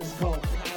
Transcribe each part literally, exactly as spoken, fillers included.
It's called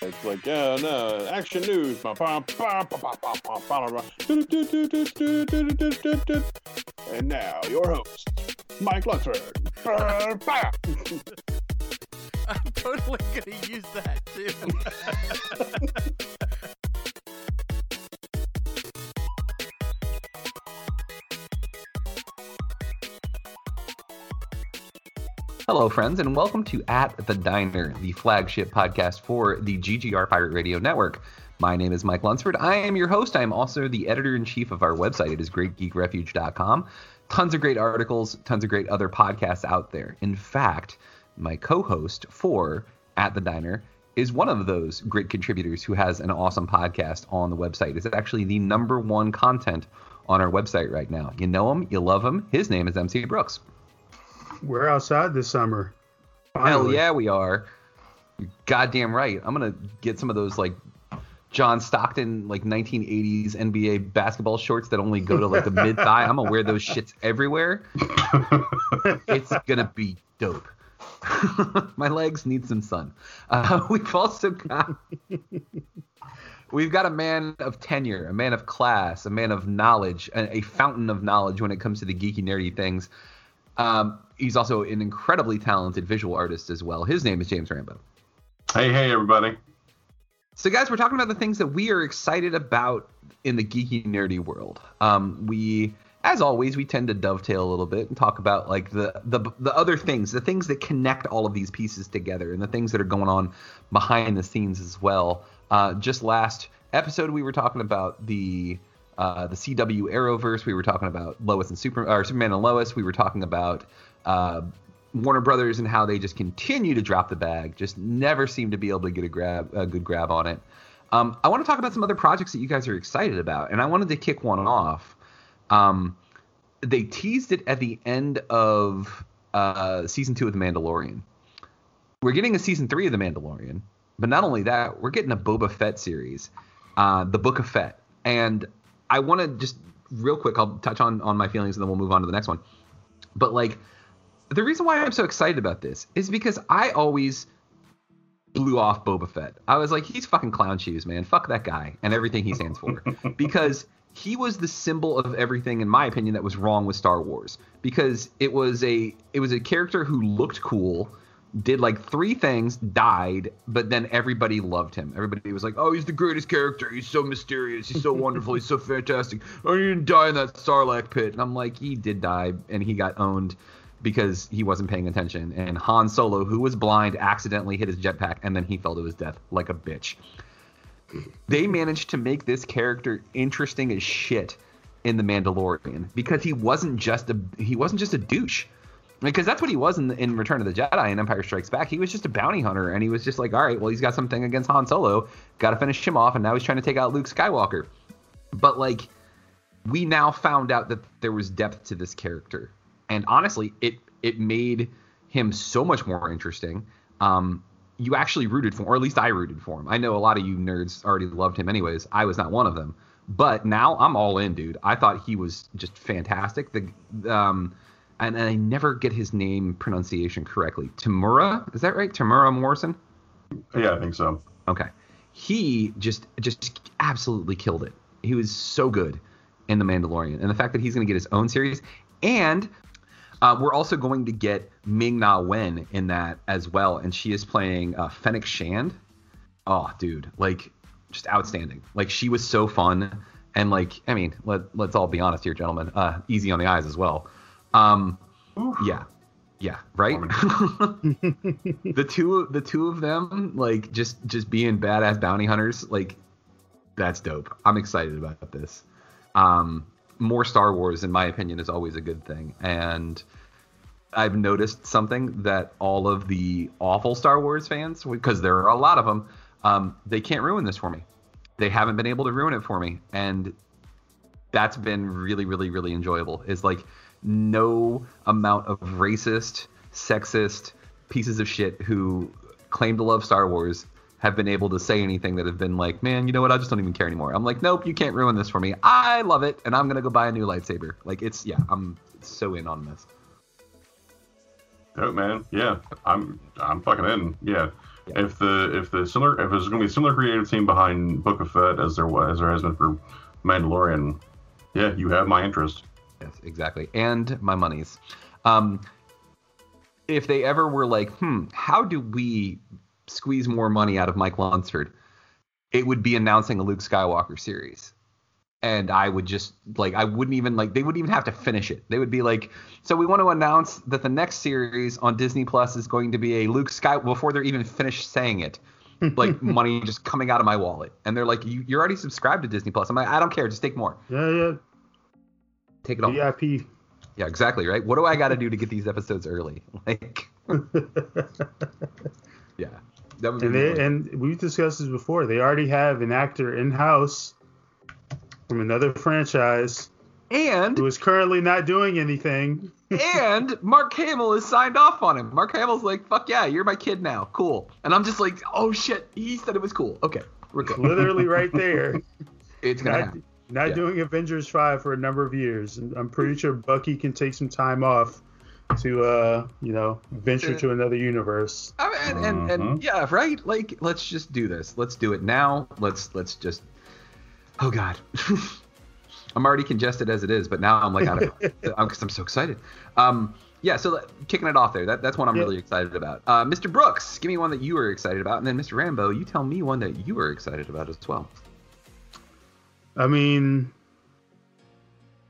It's like, yeah, no, action news. And now, your host, Mike Luxford. I'm totally going to use that, too. Hello, friends, and welcome to At the Diner, the flagship podcast for the G G R Pirate Radio Network. My name is Mike Lunsford. I am your host. I am also the editor-in-chief of our website. It is great geek refuge dot com. Tons of great articles, tons of great other podcasts out there. In fact, my co-host for At the Diner is one of those great contributors who has an awesome podcast on the website. It's actually the number one content on our website right now. You know him, you love him. His name is M C A Brooks. We're outside this summer. Finally. Hell yeah, we are. You're goddamn right. I'm gonna get some of those like John Stockton like nineteen eighties N B A basketball shorts that only go to like the mid thigh. I'm gonna wear those shits everywhere. It's gonna be dope. My legs need some sun. Uh, we've also got we've got a man of tenure, a man of class, a man of knowledge, a, a fountain of knowledge when it comes to the geeky nerdy things. Um, he's also an incredibly talented visual artist as well. His name is James Rambo. Hey, hey, everybody. So, guys, we're talking about the things that we are excited about in the geeky, nerdy world. Um, we, as always, we tend to dovetail a little bit and talk about like the, the the other things, the things that connect all of these pieces together and the things that are going on behind the scenes as well. Uh, just last episode, we were talking about the... Uh, the C W Arrowverse. We were talking about Lois and Super, or Superman and Lois. We were talking about uh, Warner Brothers and how they just continue to drop the bag, just never seem to be able to get a grab, a good grab on it. Um, I want to talk about some other projects that you guys are excited about, and I wanted to kick one off. Um, they teased it at the end of uh, season two of The Mandalorian. We're getting a season three of The Mandalorian, but not only that, we're getting a Boba Fett series, uh, The Book of Fett, and I want to just real quick, I'll touch on, on my feelings and then we'll move on to the next one. But like the reason why I'm so excited about this is because I always blew off Boba Fett. I was like, he's fucking clown shoes, man. Fuck that guy and everything he stands for, because he was the symbol of everything, in my opinion, that was wrong with Star Wars, because it was a it was a character who looked cool, did like three things, died, but then everybody loved him. Everybody was like, oh, he's the greatest character. He's so mysterious. He's so wonderful. He's so fantastic. Oh, he didn't die in that Sarlacc pit. And I'm like, he did die, and he got owned because he wasn't paying attention. And Han Solo, who was blind, accidentally hit his jetpack, and then he fell to his death like a bitch. They managed to make this character interesting as shit in The Mandalorian because he wasn't just a he wasn't just a douche. Because that's what he was in, in Return of the Jedi and Empire Strikes Back. He was just a bounty hunter, and he was just like, all right, well, he's got something against Han Solo. Got to finish him off, and now he's trying to take out Luke Skywalker. But, like, we now found out that there was depth to this character. And honestly, it it made him so much more interesting. Um, you actually rooted for him, or at least I rooted for him. I know a lot of you nerds already loved him anyways. I was not one of them. But now I'm all in, dude. I thought he was just fantastic. The um. and I never get his name pronunciation correctly. Temura, is that right? Temura Morrison? Yeah, I think so. Okay. He just just absolutely killed it. He was so good in The Mandalorian. And the fact that he's going to get his own series. And uh, we're also going to get Ming-Na Wen in that as well. And she is playing uh, Fennec Shand. Oh, dude. Like, just outstanding. Like, she was so fun. And, like, I mean, let, let's all be honest here, gentlemen. Uh, easy on the eyes as well. Um, yeah. Yeah, right? the two the two of them, like, just, just being badass bounty hunters, like, that's dope. I'm excited about this. Um, more Star Wars, in my opinion, is always a good thing. And I've noticed something that all of the awful Star Wars fans, because there are a lot of them, um, they can't ruin this for me. They haven't been able to ruin it for me. And that's been really, really, really enjoyable. It's like no amount of racist, sexist pieces of shit who claim to love Star Wars have been able to say anything that have been like, man, you know what? I just don't even care anymore. I'm like, nope, you can't ruin this for me. I love it, and I'm gonna go buy a new lightsaber. Like, it's yeah, I'm so in on this. Oh man, yeah, I'm I'm fucking in. Yeah, yeah. if the if the similar if there's gonna be a similar creative team behind Book of Fett as there was as there has been for Mandalorian, yeah, you have my interest. Yes, exactly, and my monies. Um, if they ever were like, hmm, how do we squeeze more money out of Mike Lunsford, it would be announcing a Luke Skywalker series. And I would just like, I wouldn't even like, they wouldn't even have to finish it. They would be like, so we want to announce that the next series on Disney Plus is going to be a Luke Sky before they're even finished saying it, like money just coming out of my wallet. And they're like, you, you're already subscribed to Disney Plus. I'm like, I don't care. Just take more. Yeah. Yeah. Take it all. V I P. Yeah, exactly. Right. What do I got to do to get these episodes early? Like, yeah. And, they, and we've discussed this before. They already have an actor in-house from another franchise and who is currently not doing anything. And Mark Hamill is signed off on him. Mark Hamill's like, fuck yeah, you're my kid now. Cool. And I'm just like, oh, shit. He said it was cool. Okay, we're good. Literally right there. It's going to happen. Not yeah. doing Avengers five for a number of years. I'm pretty sure Bucky can take some time off to uh you know venture to another universe. I mean, and, and and yeah, right, like let's just do this, let's do it now, let's let's just oh god. I'm already congested as it is, but now I'm like out of because I'm, I'm so excited. Um yeah, so kicking it off there, that, that's one I'm yeah. really excited about. uh Mister Brooks, give me one that you were excited about, and then Mister Rambo, you tell me one that you were excited about as well. I mean,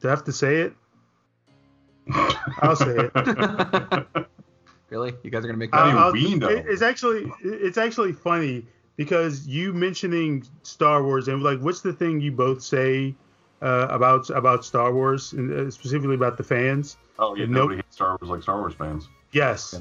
do I have to say it? I'll say it. Really? You guys are gonna make that? How do you mean, though? It's actually it's actually funny because you mentioning Star Wars and like, what's the thing you both say uh, about about Star Wars and specifically about the fans? Oh yeah, and nobody no, hates Star Wars like Star Wars fans. Yes,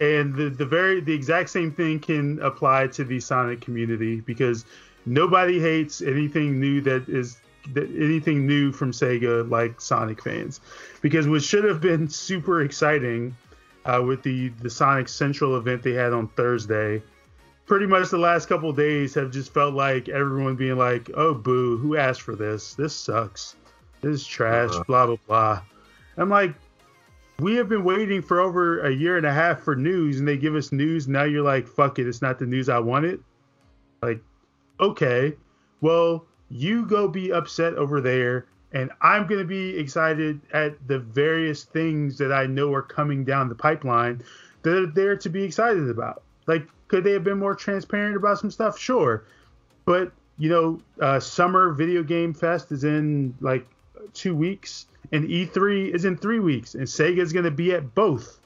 yeah. And the the very the exact same thing can apply to the Sonic community because nobody hates anything new that is. Anything new from Sega like Sonic fans, because what should have been super exciting uh, with the the Sonic Central event they had on Thursday, pretty much the last couple of days have just felt like everyone being like, oh boo, who asked for this, this sucks, this is trash, uh-huh. blah blah blah. I'm like, we have been waiting for over a year and a half for news and they give us news, now you're like, fuck it, it's not the news I wanted. Like, okay, well, you go be upset over there, and I'm going to be excited at the various things that I know are coming down the pipeline that are there to be excited about. Like, could they have been more transparent about some stuff? Sure. But, you know, uh, Summer Video Game Fest is in, like, two weeks, and E three is in three weeks, and Sega's going to be at both.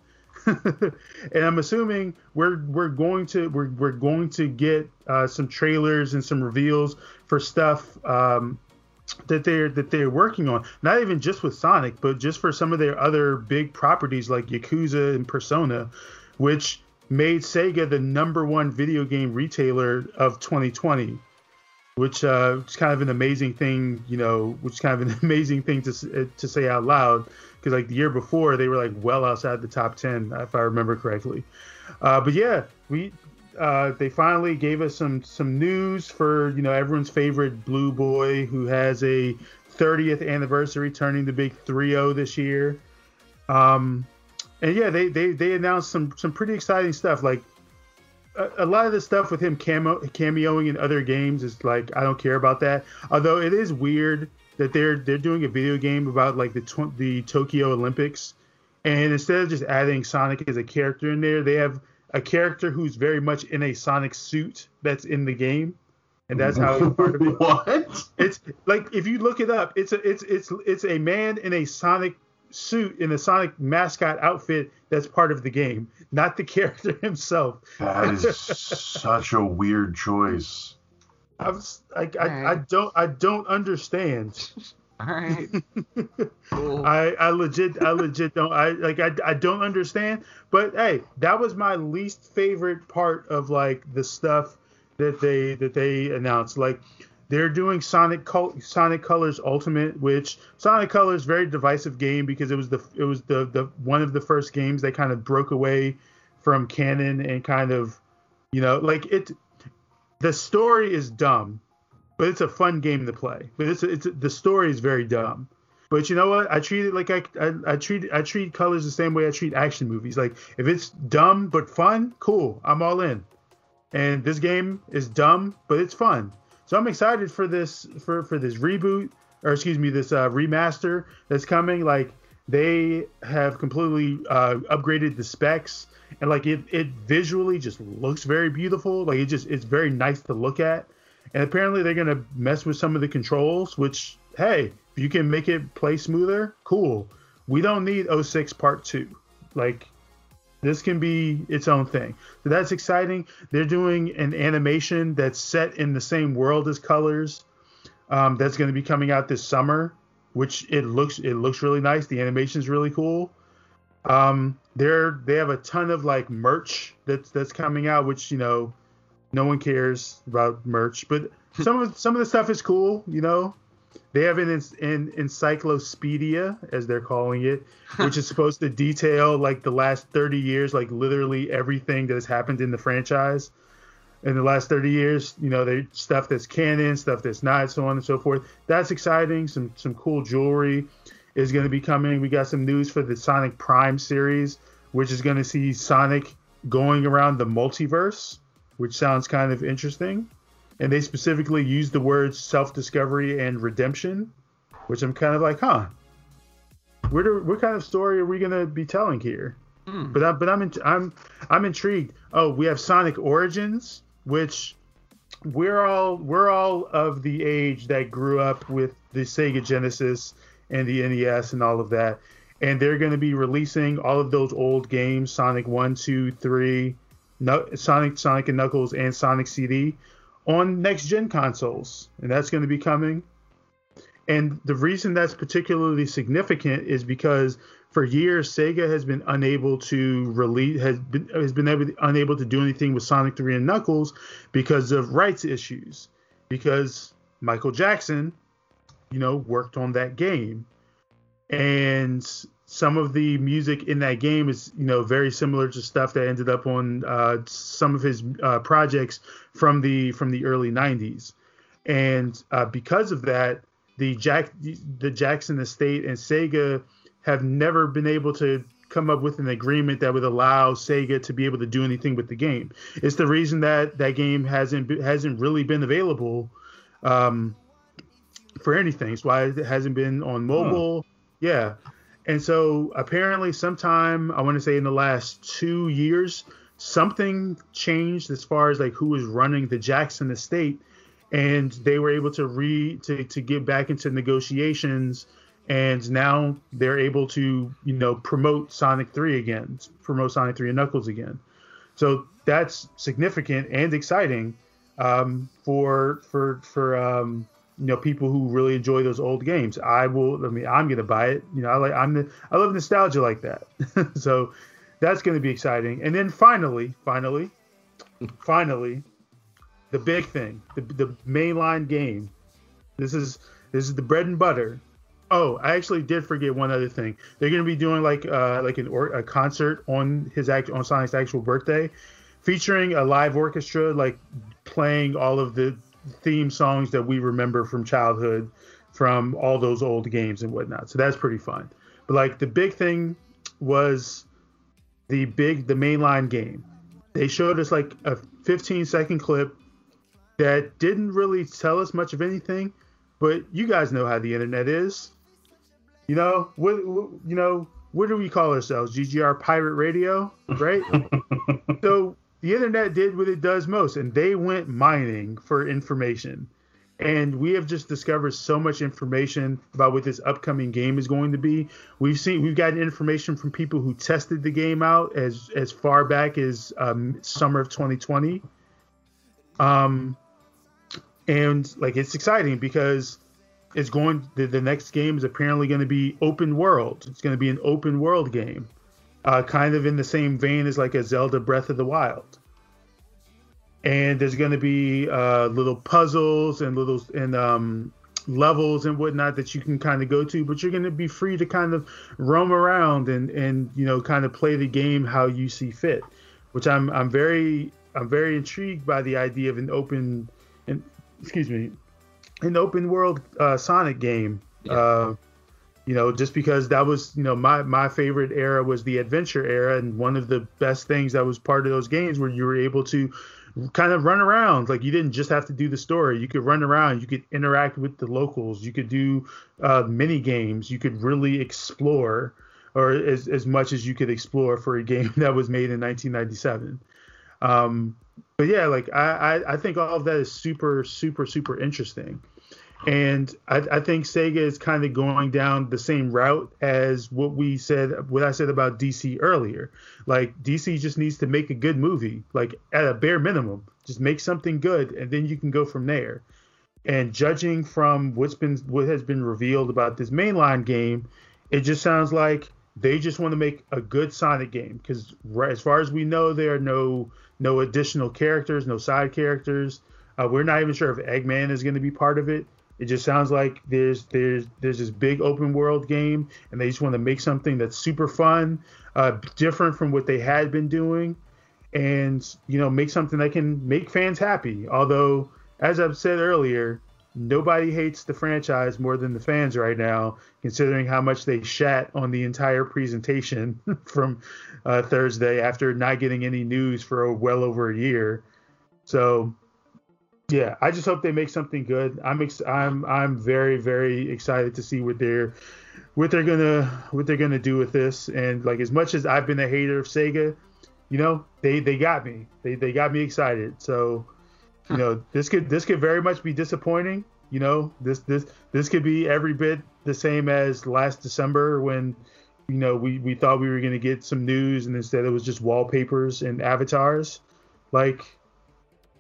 And I'm assuming we're we're going to we're we're going to get uh, some trailers and some reveals for stuff um, that they're that they're working on. Not even just with Sonic, but just for some of their other big properties like Yakuza and Persona, which made Sega the number one video game retailer of twenty twenty, which uh, is kind of an amazing thing, you know, which is kind of an amazing thing to to say out loud. Because like the year before, they were like well outside the top ten, if I remember correctly. Uh, but yeah, we uh, they finally gave us some some news for, you know, everyone's favorite Blue Boy, who has a thirtieth anniversary, turning the big three oh this year. Um, And yeah, they they they announced some some pretty exciting stuff. Like a, a lot of the stuff with him cameo, cameoing in other games is like, I don't care about that. Although it is weird that they're they're doing a video game about like the tw- the Tokyo Olympics, and instead of just adding Sonic as a character in there, they have a character who's very much in a Sonic suit that's in the game. And that's how it's part of it. What? It's like, if you look it up, it's a it's it's it's a man in a Sonic suit, in a Sonic mascot outfit that's part of the game, not the character himself. That is such a weird choice. I was like, I, right. I don't I don't understand. All right. Cool. I, I legit I legit don't I like I, I don't understand. But hey, that was my least favorite part of like the stuff that they that they announced. Like, they're doing Sonic Col- Sonic Colors Ultimate, which Sonic Colors, very divisive game because it was the it was the, the one of the first games that kind of broke away from canon and kind of, you know, like it. The story is dumb, but it's a fun game to play. But it's it's the story is very dumb. But you know what? I treat it like I, I I treat I treat Colors the same way I treat action movies. Like, if it's dumb but fun, cool, I'm all in. And this game is dumb, but it's fun. So I'm excited for this for, for this reboot, or excuse me, this uh, remaster that's coming. Like, they have completely uh, upgraded the specs, and like it, it visually just looks very beautiful. Like, it just it's very nice to look at. And apparently they're gonna mess with some of the controls, which, hey, if you can make it play smoother, cool. We don't need oh six Part two. Like, this can be its own thing. So that's exciting. They're doing an animation that's set in the same world as Colors. Um, that's going to be coming out this summer, which it looks it looks really nice. The animation's really cool. Um, they're they have a ton of like merch that's that's coming out, which, you know, no one cares about merch, but some of some of the stuff is cool. You know, they have an, an encyclopedia, as they're calling it, which is supposed to detail like the last thirty years, like literally everything that has happened in the franchise in the last thirty years. You know, they stuff that's canon, stuff that's not, so on and so forth. That's exciting. Some some cool jewelry is going to be coming. We got some news for the Sonic Prime series, which is going to see Sonic going around the multiverse, which sounds kind of interesting. And they specifically use the words self-discovery and redemption, which I'm kind of like, huh, where do, what kind of story are we gonna be telling here? Mm. But I, but I'm in, I'm I'm intrigued. Oh, we have Sonic Origins, which we're all we're all of the age that grew up with the Sega Genesis and the N E S and all of that, and they're gonna be releasing all of those old games: Sonic one, two, three, no, Sonic, Sonic and Knuckles, and Sonic C D. On next-gen consoles, and that's going to be coming. And the reason that's particularly significant is because for years Sega has been unable to release, has been has been able to, unable to do anything with Sonic three and Knuckles because of rights issues. Because Michael Jackson, you know, worked on that game, and some of the music in that game is, you know, very similar to stuff that ended up on uh, some of his uh, projects from the from the early nineties, and uh, because of that, the Jack the Jackson Estate and Sega have never been able to come up with an agreement that would allow Sega to be able to do anything with the game. It's the reason that that game hasn't hasn't really been available um, for anything. It's why it hasn't been on mobile. Hmm. Yeah. And so apparently sometime, I want to say in the last two years, something changed as far as like who was running the Jackson Estate, and they were able to re to, to get back into negotiations, and now they're able to, you know, promote Sonic three again, promote Sonic three and Knuckles again. So that's significant and exciting um, for for for. Um, you know, people who really enjoy those old games. I will, I mean, I'm going to buy it. You know, I like, I'm the, I love nostalgia like that. So that's going to be exciting. And then finally, finally, finally, the big thing, the, the mainline game. This is, this is the bread and butter. Oh, I actually did forget one other thing. They're going to be doing like, uh, like an, or, a concert on his act on Sonic's actual birthday, featuring a live orchestra, like playing all of the theme songs that we remember from childhood, from all those old games and whatnot. So that's pretty fun. But like the big thing was the big the mainline game. They showed us like a fifteen second clip that didn't really tell us much of anything, but you guys know how the internet is. You know what? You know what do we call ourselves? G G R Pirate Radio, right? So the internet did what it does most, and they went mining for information. And we have just discovered so much information about what this upcoming game is going to be. We've seen, we've gotten information from people who tested the game out as as far back as um, summer of twenty twenty. Um, and like it's exciting because it's going. The, the next game is apparently going to be open world. It's going to be an open world game, uh, kind of in the same vein as like a Zelda Breath of the Wild. And there's going to be uh, little puzzles and little and um, levels and whatnot that you can kind of go to, but you're going to be free to kind of roam around and, and you know kind of play the game how you see fit, which I'm I'm very I'm very intrigued by the idea of an open and excuse me an open world uh, Sonic game. Yeah. Uh, you know, just because that was, you know, my, my favorite era was the adventure era, and one of the best things that was part of those games where you were able to kind of run around. Like, you didn't just have to do the story. You could run around. You could interact with the locals. You could do uh, mini games. You could really explore, or as as much as you could explore for a game that was made in nineteen ninety-seven. Um, but yeah, like I, I, I think all of that is super, super, super interesting. And I, I think Sega is kind of going down the same route as what we said, what I said about D C earlier. Like, D C just needs to make a good movie, like at a bare minimum, just make something good, and then you can go from there. And judging from what's been, what has been revealed about this mainline game, it just sounds like they just want to make a good Sonic game, because right, as far as we know, there are no no additional characters, no side characters. Uh, we're not even sure if Eggman is going to be part of it. It just sounds like there's there's there's this big open world game, and they just want to make something that's super fun, uh, different from what they had been doing, and you know make something that can make fans happy. Although, as I've said earlier, nobody hates the franchise more than the fans right now, considering how much they shat on the entire presentation from uh, Thursday after not getting any news for well over a year. So. Yeah, I just hope they make something good. I'm ex- I'm I'm very very excited to see what they're what they're gonna what they're gonna do with this. And like, as much as I've been a hater of Sega, you know they, they got me. They they got me excited. So you know this could this could very much be disappointing. You know this this this could be every bit the same as last December when you know we, we thought we were gonna get some news, and instead it was just wallpapers and avatars. Like.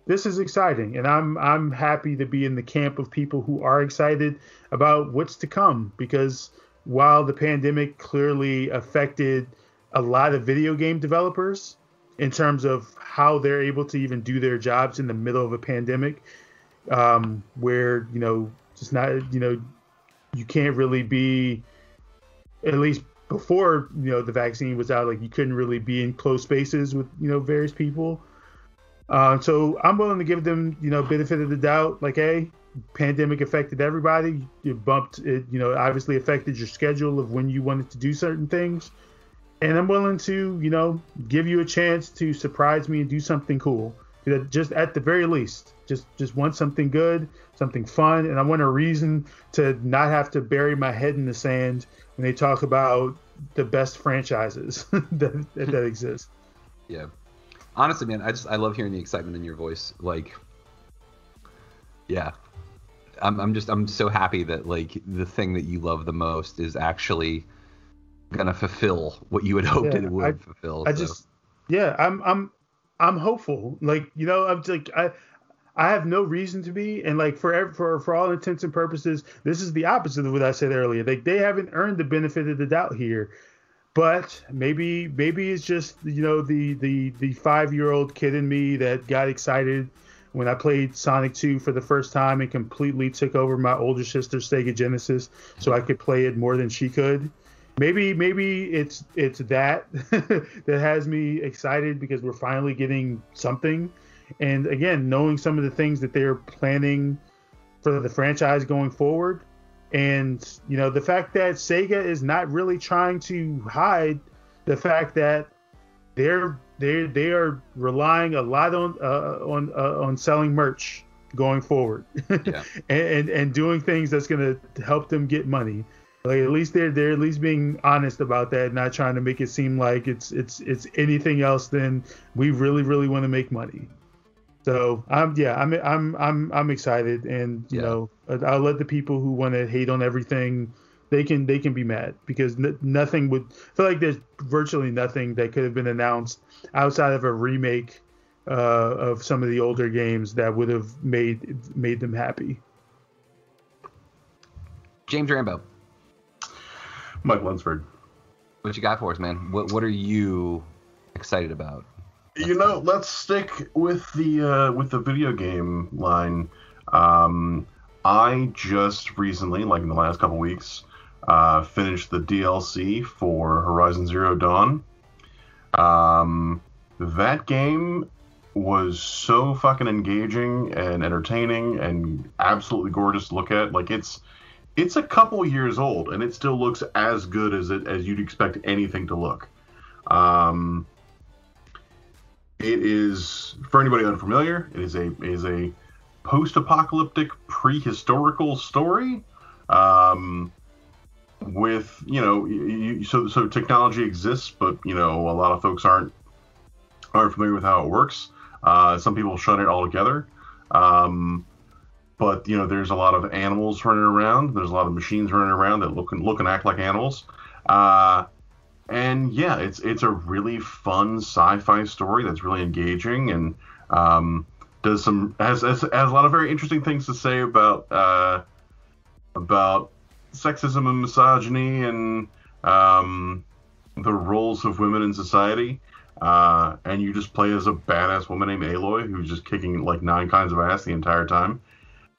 This is exciting, and I'm I'm happy to be in the camp of people who are excited about what's to come, because while the pandemic clearly affected a lot of video game developers in terms of how they're able to even do their jobs in the middle of a pandemic, um, where, you know, just not, you know, you can't really be, at least before, you know, the vaccine was out, like you couldn't really be in close spaces with, you know, various people. Uh, so I'm willing to give them, you know, benefit of the doubt. Like, hey, pandemic affected everybody. You bumped it, you know, obviously affected your schedule of when you wanted to do certain things. And I'm willing to, you know, give you a chance to surprise me and do something cool. Just at the very least, just just want something good, something fun. And I want a reason to not have to bury my head in the sand when they talk about the best franchises that, that exist. Yeah. Honestly, man, I just I love hearing the excitement in your voice. Like, yeah, I'm I'm just I'm so happy that like the thing that you love the most is actually gonna fulfill what you had hoped yeah, it would I, fulfill. I so. just yeah, I'm I'm I'm hopeful. Like, you know, I'm like I I have no reason to be, and like for for for all intents and purposes, this is the opposite of what I said earlier. Like, they haven't earned the benefit of the doubt here. But maybe maybe it's just, you know, the, the, the five-year-old kid in me that got excited when I played Sonic two for the first time and completely took over my older sister's Sega Genesis so I could play it more than she could. Maybe maybe it's it's that that has me excited because we're finally getting something. And again, knowing some of the things that they're planning for the franchise going forward. And, you know, the fact that Sega is not really trying to hide the fact that they're they they are relying a lot on uh, on uh, on selling merch going forward, yeah. and, and and doing things that's going to help them get money. Like, at least they're they're at least being honest about that, not trying to make it seem like it's it's it's anything else than we really really want to make money. So I'm yeah I'm I'm I'm I'm excited, and you yeah. know, I'll let the people who want to hate on everything, they can they can be mad, because n- nothing would I feel like there's virtually nothing that could have been announced outside of a remake uh, of some of the older games that would have made made them happy. James Rambo. Mike Lunsford. What you got for us, man? What what are you excited about? You know, let's stick with the uh, with the video game line. Um, I just recently, like in the last couple weeks, uh, finished the D L C for Horizon Zero Dawn. Um, that game was so fucking engaging and entertaining and absolutely gorgeous to look at. Like, it's It's a couple years old, and it still looks as good as it as you'd expect anything to look. Um, it is, for anybody unfamiliar, it is a it is a post-apocalyptic, prehistorical story, um, with you know, you, so so technology exists, but you know, a lot of folks aren't aren't familiar with how it works. Uh, some people shun it altogether. Um, But, you know, there's a lot of animals running around. There's a lot of machines running around that look and, look and act like animals. Uh, and, yeah, it's it's a really fun sci-fi story that's really engaging and um, does some has, has, has a lot of very interesting things to say about uh, about sexism and misogyny and um, the roles of women in society. Uh, and you just play as a badass woman named Aloy who's just kicking, like, nine kinds of ass the entire time.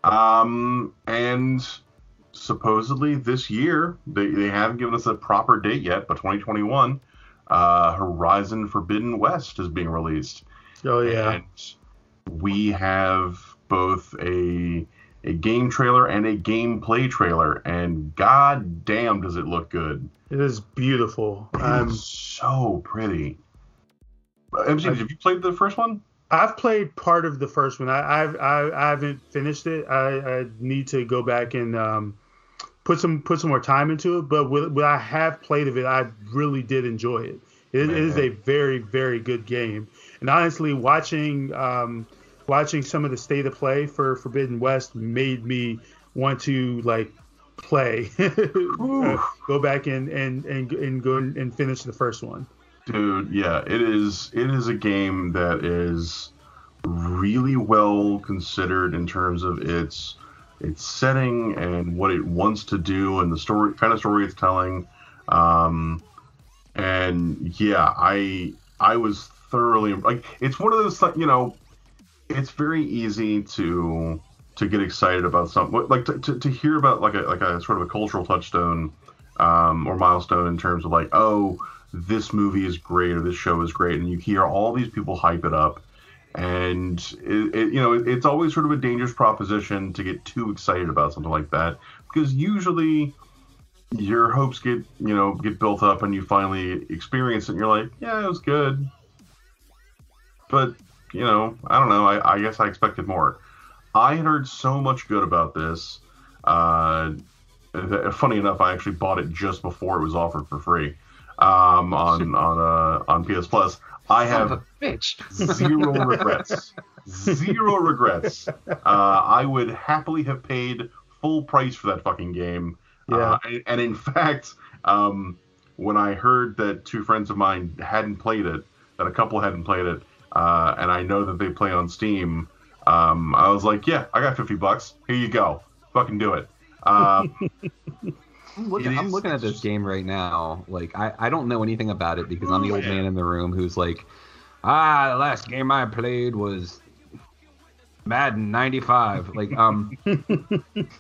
Um, and supposedly this year, they, they haven't given us a proper date yet, but twenty twenty-one, uh, Horizon Forbidden West is being released. Oh, yeah. And we have both a, a game trailer and a gameplay trailer, and god damn does it look good. It is beautiful. It I'm is so pretty. M C, have you played the first one? I've played part of the first one. I I've, I, I haven't finished it. I, I need to go back and um, put some put some more time into it. But what, what I have played of it, I really did enjoy it. It, it is a very, very good game. And honestly, watching um, watching some of the state of play for Forbidden West made me want to like play, uh, go back and, and, and, and go and finish the first one. Dude, yeah, it is. It is a game that is really well considered in terms of its its setting and what it wants to do and the story, kind of story it's telling. Um, and yeah, I I was thoroughly like. It's one of those, you know, it's very easy to to get excited about something, like to to, to hear about like a like a sort of a cultural touchstone um, or milestone in terms of like, oh, this movie is great or this show is great, and you hear all these people hype it up, and it, it, you know it, it's always sort of a dangerous proposition to get too excited about something like that, because usually your hopes get you know get built up and you finally experience it and you're like, yeah, it was good, but you know I don't know I, I guess I expected more. I had heard so much good about this. Uh, funny enough, I actually bought it just before it was offered for free. Um, on on uh, on P S Plus. I have bitch. zero regrets. Zero regrets. Uh, I would happily have paid full price for that fucking game. Yeah. Uh, and, and in fact, um, when I heard that two friends of mine hadn't played it, that a couple hadn't played it, uh, and I know that they play on Steam, um, I was like, yeah, I got fifty bucks. Here you go. Fucking do it. Uh, I'm looking, I'm looking at this game right now. Like, I, I don't know anything about it because I'm the old man in the room who's like, ah, the last game I played was Madden ninety-five. Like, um,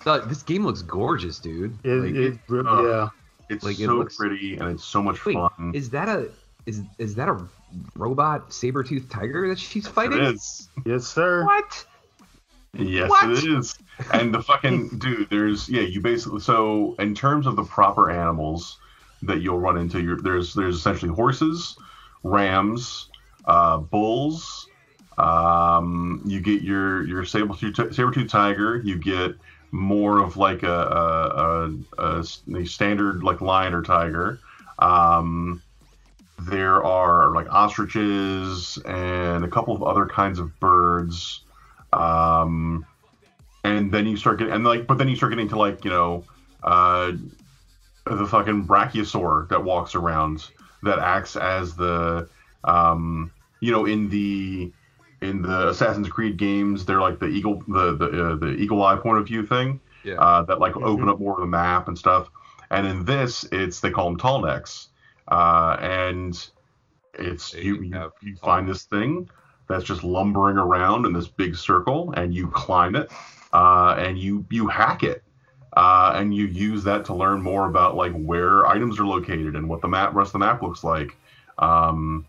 so this game looks gorgeous, dude. It, like, it, it, uh, yeah, it's like, so it looks pretty and it's so much wait, fun. Is that a is is that a robot saber-toothed tiger that she's fighting? It is. Yes, sir. What? Yes, what? It is. And the fucking dude, there's yeah, you basically so in terms of the proper animals that you'll run into, you're, there's there's essentially horses, rams, uh, bulls. Um, you get your your saber-tooth, saber-tooth tiger. You get more of like a, a, a, a standard like lion or tiger. Um, there are like ostriches and a couple of other kinds of birds. Um, and then you start getting and like, but then you start getting to like you know, uh, the fucking brachiosaur that walks around that acts as the um, you know in the in the Assassin's Creed games, they're like the eagle, the the, uh, the eagle eye point of view thing, yeah. uh, that like mm-hmm. open up more of the map and stuff. And in this, it's they call them tall necks, uh, and it's you, you you find this thing that's just lumbering around in this big circle, and you climb it, uh, and you you hack it, uh, and you use that to learn more about like where items are located and what the map rest of the map looks like. Um,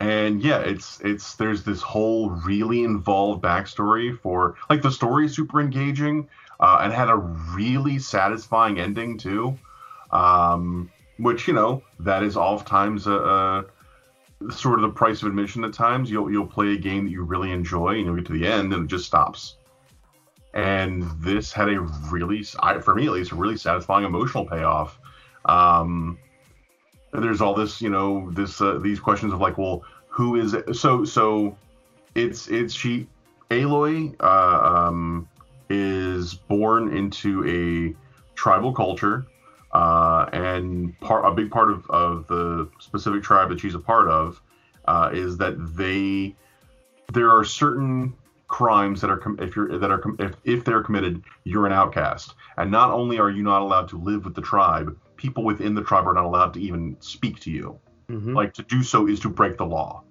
And yeah, it's it's there's this whole really involved backstory for like the story is super engaging uh, and had a really satisfying ending too, um, which you know that is oftentimes a, a sort of the price of admission at times. You'll you'll play a game that you really enjoy and you'll get to the end and it just stops. And this had a really, for me at least, a really satisfying emotional payoff. Um, There's all this, you know, this uh, these questions of like, well, who is it? So so it's it's she Aloy uh, um, is born into a tribal culture uh, and part a big part of, of the specific tribe that she's a part of uh, is that they there are certain crimes that are com- if you're that are com- if, if they're committed, you're an outcast. And not only are you not allowed to live with the tribe, people within the tribe are not allowed to even speak to you. Mm-hmm. Like, to do so is to break the law.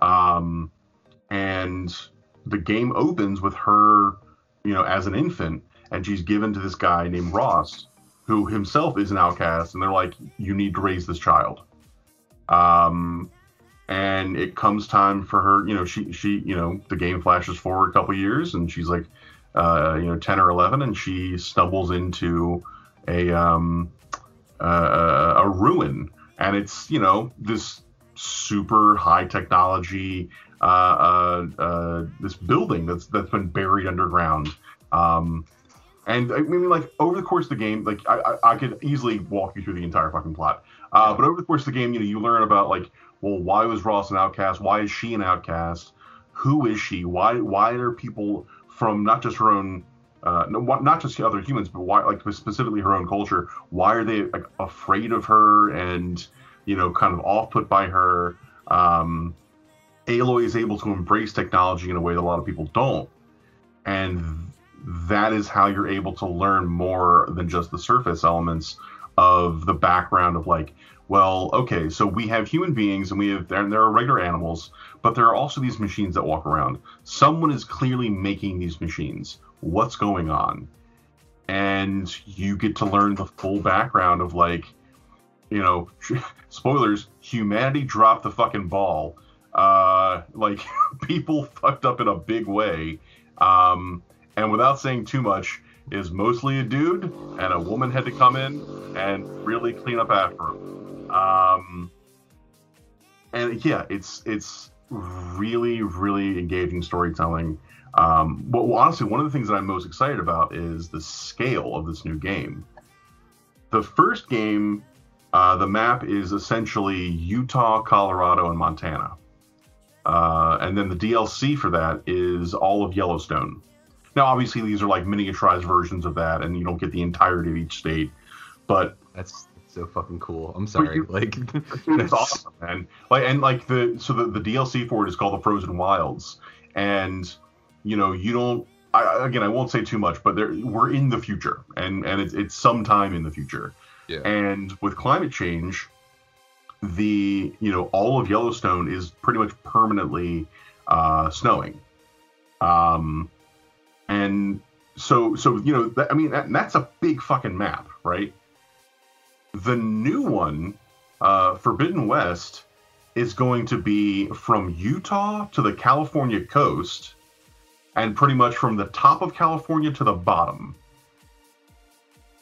Um, and the game opens with her, you know, as an infant, and she's given to this guy named Ross, who himself is an outcast, and they're like, you need to raise this child. Um, and it comes time for her, you know, she, she, you know, the game flashes forward a couple years, and she's like, uh, you know, ten or eleven, and she stumbles into a, um, Uh, a ruin, and it's you know this super high technology uh, uh, uh, this building that's that's been buried underground, um, and I mean like over the course of the game, like I, I, I could easily walk you through the entire fucking plot, uh, yeah. but over the course of the game, you know you learn about like well why was Ross an outcast? Why is she an outcast? Who is she? Why why are people from not just her own Uh, not just other humans, but why, like specifically her own culture. Why are they like, afraid of her and, you know, kind of off-put by her? Um, Aloy is able to embrace technology in a way that a lot of people don't. And that is how you're able to learn more than just the surface elements of the background of like, well, okay, so we have human beings and we have, and there are regular animals, but there are also these machines that walk around. Someone is clearly making these machines. What's going on? And you get to learn the full background of like, you know, spoilers, humanity dropped the fucking ball. Uh, like people fucked up in a big way. Um, and without saying too much, is mostly a dude and a woman had to come in and really clean up after him. Um, and yeah, it's, it's really, really engaging storytelling. Um, but honestly, one of the things that I'm most excited about is the scale of this new game. The first game, uh, the map is essentially Utah, Colorado, and Montana. Uh, and then the D L C for that is all of Yellowstone. Now, obviously, these are like miniaturized versions of that, and you don't get the entirety of each state. But that's so fucking cool. I'm sorry, like that's awesome, man. Like and like the so the, the D L C for it is called the Frozen Wilds, and you know, you don't, I, again, I won't say too much, but there, we're in the future, and, and it's, it's sometime in the future. Yeah. And with climate change, the, you know, all of Yellowstone is pretty much permanently uh, snowing. Um, and so, so you know, that, I mean, that, that's a big fucking map, right? The new one, uh, Forbidden West, is going to be from Utah to the California coast, and pretty much from the top of California to the bottom.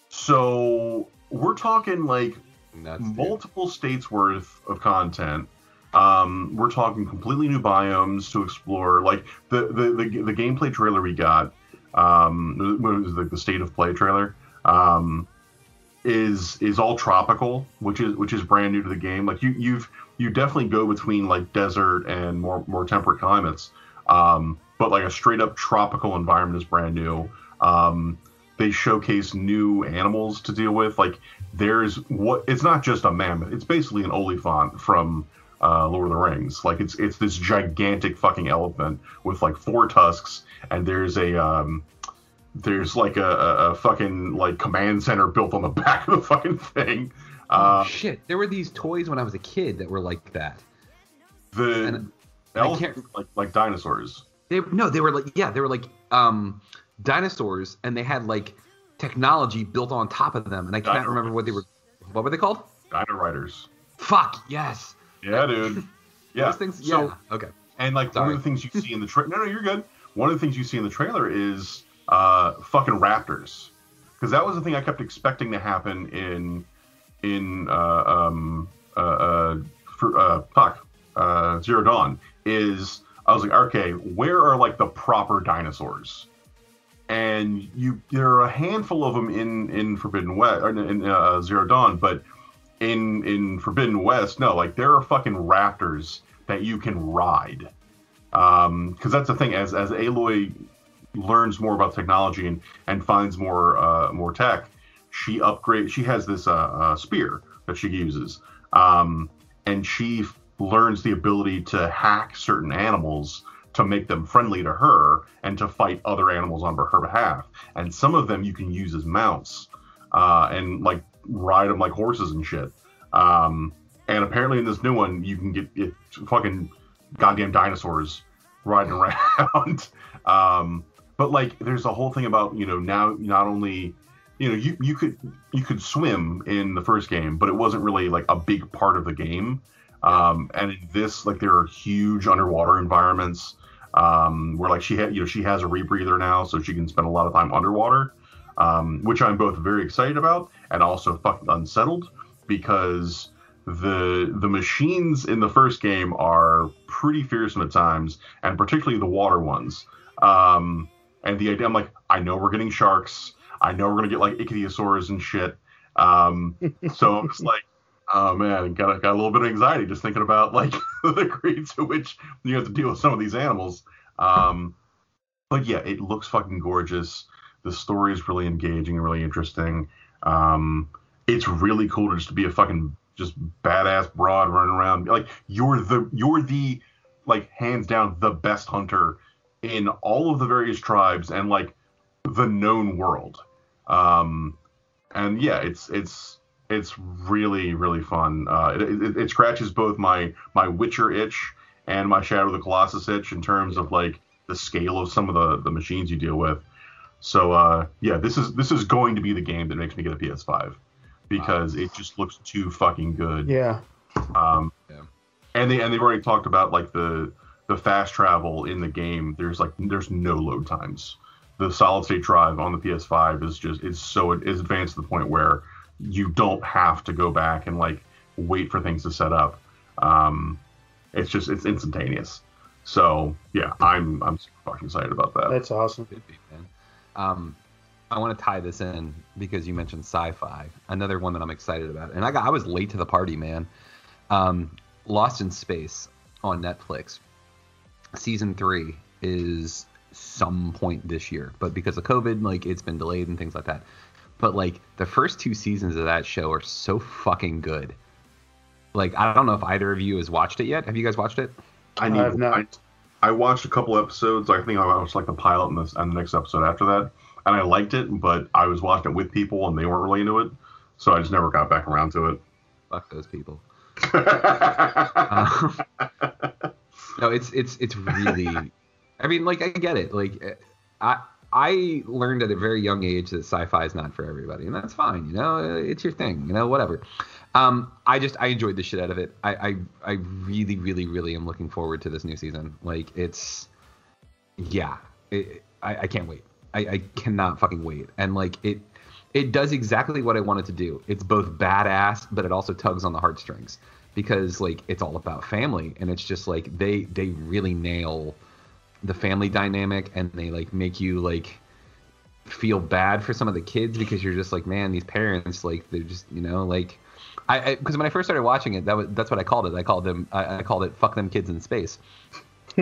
So we're talking like That's multiple deep. states worth of content Um, we're talking completely new biomes to explore. Like the the the, the gameplay trailer we got, um, what was the, the state of play trailer, um, is is all tropical, which is which is brand new to the game. Like you you've you definitely go between like desert and more more temperate climates, um, but like a straight up tropical environment is brand new. Um, they showcase new animals to deal with. Like there's what it's not just a mammoth; it's basically an olifant from Uh, Lord of the Rings. Like it's it's this gigantic fucking elephant with like four tusks, and there's a um, there's like a, a, a fucking like command center built on the back of the fucking thing. Uh, oh, shit, there were these toys when I was a kid that were like that. The and elephants like like dinosaurs. They no, they were like yeah, they were like um, dinosaurs, and they had like technology built on top of them, and I Dino can't remember what they were. What were they called? Dino Riders. Fuck yes. Yeah, dude. Yeah. Those things, yeah. So, okay. And like Sorry. one of the things you see in the trailer. No, no, you're good. One of the things you see in the trailer is uh, fucking raptors, because that was the thing I kept expecting to happen in in uh, um, uh, uh, for, uh, Puck uh, Zero Dawn. Is I was like, okay, where are like the proper dinosaurs? And you, there are a handful of them in in Forbidden West or in uh, Zero Dawn, but. In in Forbidden West, no, like there are fucking raptors that you can ride, because um, that's the thing. As as Aloy learns more about technology and and finds more uh, more tech, she upgrades. She has this uh, uh, spear that she uses, um, and she learns the ability to hack certain animals to make them friendly to her and to fight other animals on her behalf. And some of them you can use as mounts, uh, and like. ride them like horses and shit. Um, and apparently in this new one, you can get it, fucking goddamn dinosaurs riding around. um, but like, there's a whole thing about, you know, now not only, you know, you, you could you could swim in the first game, but it wasn't really like a big part of the game. Um, and in this, like, there are huge underwater environments um, where like she had, you know, she has a rebreather now, so she can spend a lot of time underwater. Um, which I'm both very excited about and also fucking unsettled, because the the machines in the first game are pretty fearsome at times, and particularly the water ones. Um, and the idea, I'm like, I know we're getting sharks. I know we're going to get like ichthyosaurs and shit. Um, so I'm just like, oh man, got, got a little bit of anxiety just thinking about like the degree to which you have to deal with some of these animals. Um, but yeah, it looks fucking gorgeous. The story is really engaging and really interesting. Um, it's really cool to just be a fucking just badass broad running around. Like you're the you're the like hands down the best hunter in all of the various tribes and like the known world. Um, and yeah, it's it's it's really really fun. Uh, it, it, it scratches both my my Witcher itch and my Shadow of the Colossus itch in terms of like the scale of some of the the machines you deal with. So, uh, yeah, this is this is going to be the game that makes me get a P S five, because wow. it just looks too fucking good. Yeah. Um, yeah. And they and they've already talked about like the the fast travel in the game. There's like there's no load times. The solid state drive on the P S five is just it's so it's advanced to the point where you don't have to go back and like wait for things to set up. Um, it's just it's instantaneous. So yeah, I'm I'm super fucking excited about that. That's awesome. Um, I want to tie this in because you mentioned sci-fi. Another one that I'm excited about, and I got I was late to the party, man. Um, Lost in Space on Netflix, season three is some point this year, but because of COVID, like it's been delayed and things like that. But like the first two seasons of that show are so fucking good. Like I don't know if either of you has watched it yet. Have you guys watched it? I need. I've not. I watched a couple episodes. I think I watched like the pilot and the, and the next episode after that, and I liked it. But I was watching it with people, and they weren't really into it, so I just never got back around to it. Fuck those people. um, no, it's it's it's really. I mean, like I get it. Like I I learned at a very young age that sci-fi is not for everybody, and that's fine. You know, it's your thing. You know, whatever. Um, I just, I enjoyed the shit out of it. I, I, I really, really, really am looking forward to this new season. Like it's, yeah, it, I, I can't wait. I, I cannot fucking wait. And like it, it does exactly what I wanted to do. It's both badass, but it also tugs on the heartstrings because, like, it's all about family. And it's just, like, they they really nail the family dynamic, and they, like, make you, like, feel bad for some of the kids because you're just like, man, these parents, like, they're just, you know, like, I, because when I first started watching it, that was, that's what I called it. I called them, I, I called it Fuck Them Kids in Space.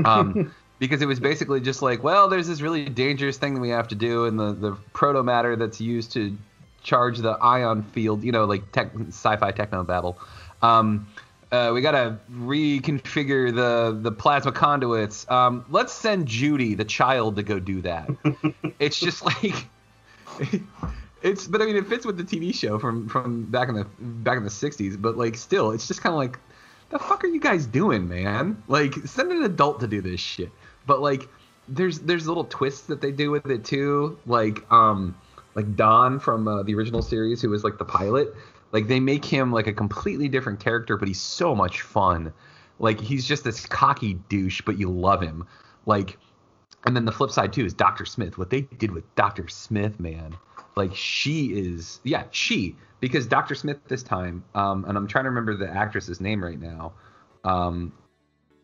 Um, because it was basically just like, well, there's this really dangerous thing that we have to do, and the, the proto matter that's used to charge the ion field, you know, like tech, sci-fi techno battle. Um, uh, we got to reconfigure the, the plasma conduits. Um, let's send Judy, the child, to go do that. It's just like, it's, but I mean, it fits with the T V show from, from back in the, back in the sixties, but like, still, it's just kind of like, the fuck are you guys doing, man? Like, send an adult to do this shit. But like, there's there's little twists that they do with it too. Like, um, like Don from uh, the original series, who was like the pilot. Like, they make him like a completely different character, but he's so much fun. Like, he's just this cocky douche, but you love him. Like, and then the flip side too is Doctor Smith. What they did with Doctor Smith, man. Like, she is, yeah, she, because Doctor Smith this time, um, and I'm trying to remember the actress's name right now, um,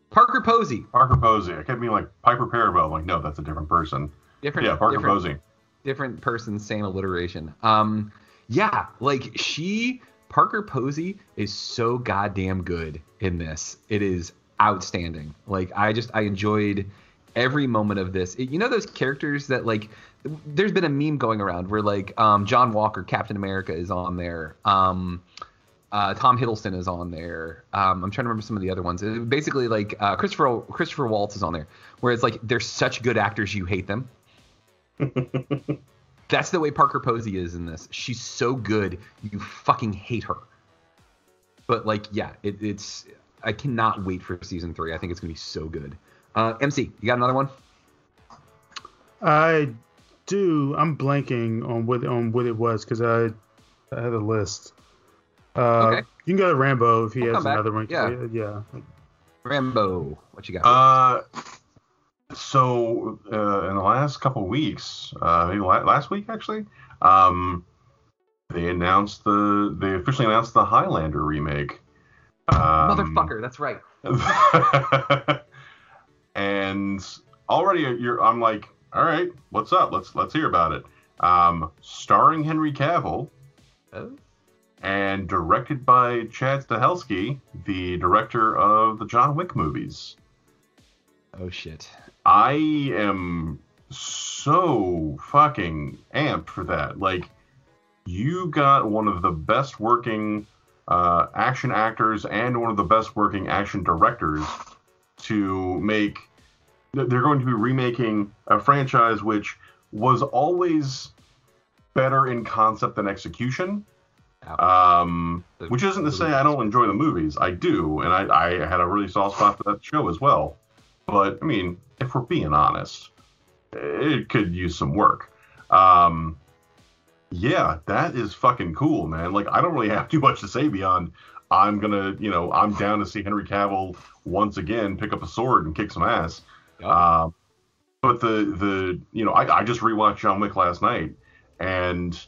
Parker Posey. Parker Posey. I kept being like, Piper Perabo. I'm like, no, that's a different person. Different. Yeah, Parker different, Posey. Different person, same alliteration. Um, yeah, like, she, Parker Posey is so goddamn good in this. It is outstanding. Like, I just, I enjoyed every moment of this. It, you know those characters that, like, there's been a meme going around where, like, um, John Walker, Captain America, is on there. Um, uh, Tom Hiddleston is on there. Um, I'm trying to remember some of the other ones. It, basically, like, uh, Christopher Christopher Waltz is on there, where it's like, they're such good actors, you hate them. That's the way Parker Posey is in this. She's so good, you fucking hate her. But, like, yeah, it, it's – I cannot wait for season three. I think it's going to be so good. Uh, M C, you got another one? I – do I'm blanking on what on what it was because I, I had a list. Uh, okay. You can go to Rambo if he I'll has another one. Yeah. yeah, Rambo, what you got? Uh, so uh, in the last couple weeks, uh, maybe last week actually, um, they announced the they officially announced the Highlander remake. Um, Motherfucker, that's right. And already you're I'm like. All right, what's up? Let's let's hear about it. Um, starring Henry Cavill, oh. and directed by Chad Stahelski, the director of the John Wick movies. Oh shit! I am so fucking amped for that. Like, you got one of the best working uh, action actors and one of the best working action directors to make. They're going to be remaking a franchise which was always better in concept than execution, um, which isn't to say I don't enjoy the movies. I do, and I, I had a really soft spot for that show as well. But, I mean, if we're being honest, it could use some work. Um, yeah, that is fucking cool, man. Like, I don't really have too much to say beyond I'm going to, you know, I'm down to see Henry Cavill once again pick up a sword and kick some ass. Yep. Um, but the, the, you know, I, I just rewatched John Wick last night, and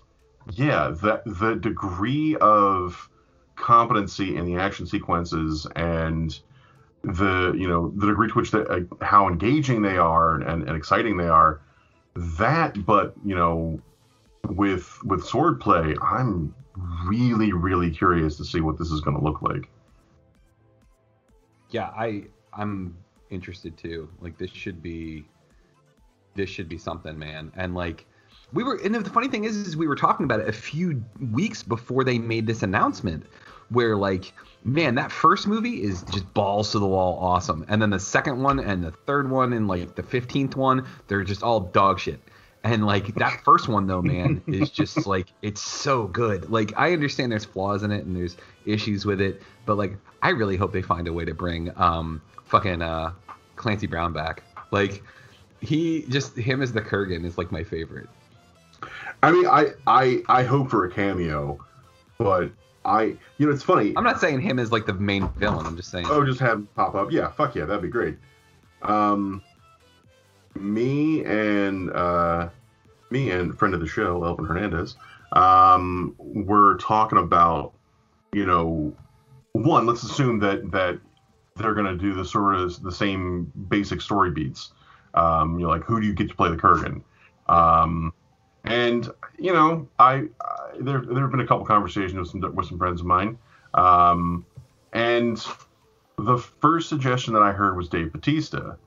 yeah, that the degree of competency in the action sequences and the, you know, the degree to which the, uh, how engaging they are and, and exciting they are, that, but, you know, with, with swordplay, I'm really, really curious to see what this is going to look like. Yeah, I, I'm interested too. Like, this should be this should be something, man. And like, we were, and the funny thing is is we were talking about it a few weeks before they made this announcement, where like, man, that first movie is just balls to the wall awesome, and then the second one and the third one and like the fifteenth one, they're just all dog shit. And like, that first one though, man, is just like, it's so good. Like, I understand there's flaws in it and there's issues with it, but like, I really hope they find a way to bring um fucking uh, Clancy Brown back. Like, he just him as the Kurgan is like my favorite. I mean, I, I I hope for a cameo, but I you know it's funny. I'm not saying him as like the main villain. I'm just saying. Oh, just have him pop up. Yeah, fuck yeah, that'd be great. Um, me and uh, me and friend of the show, Elvin Hernandez, Um, we're talking about, you know, one, let's assume that that they're going to do the sort of the same basic story beats. Um, you know, like, who do you get to play the Kurgan? Um, and, you know, I, I there there have been a couple conversations with some, with some friends of mine. Um, and the first suggestion that I heard was Dave Bautista.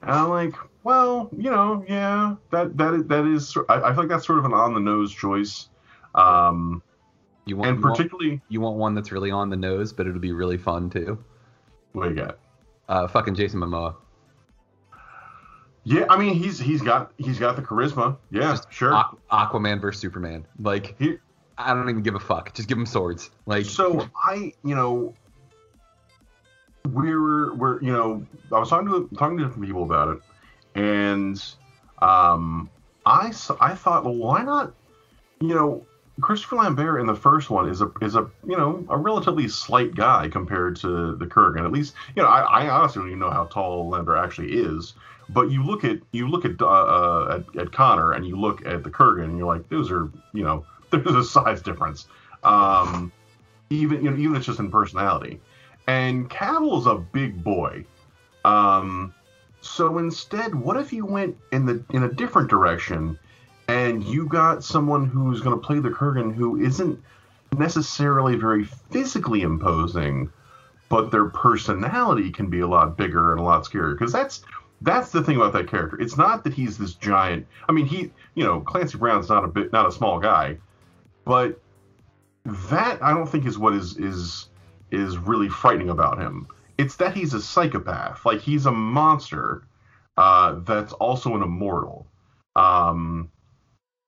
And I'm like, well, you know, yeah, that that is, that is I, I feel like that's sort of an on-the-nose choice. Um, you want, and particularly... You want, you want one that's really on the nose, but it'll be really fun, too. What do you got? Uh, fucking Jason Momoa. Yeah, I mean, he's he's got he's got the charisma. Yeah, just sure. Aqu- Aquaman versus Superman. Like, he, I don't even give a fuck. Just give him swords. Like, so I, you know, we're we're you know, I was talking to talking to different people about it, and um, I I thought, well, why not? You know, Christopher Lambert in the first one is a is a you know a relatively slight guy compared to the Kurgan. At least, you know, I, I honestly don't even know how tall Lambert actually is. But you look at you look at, uh, at at Connor and you look at the Kurgan and you're like, those are, you know, there's a size difference, um, even you know even it's just in personality. And Cavill's a big boy, um, so instead, what if you went in the in a different direction, and you got someone who's going to play the Kurgan who isn't necessarily very physically imposing, but their personality can be a lot bigger and a lot scarier, because that's That's the thing about that character. It's not that he's this giant. I mean, he, you know, Clancy Brown's not a bit, not a small guy, but that I don't think is what is is is really frightening about him. It's that he's a psychopath, like he's a monster uh, that's also an immortal. Um,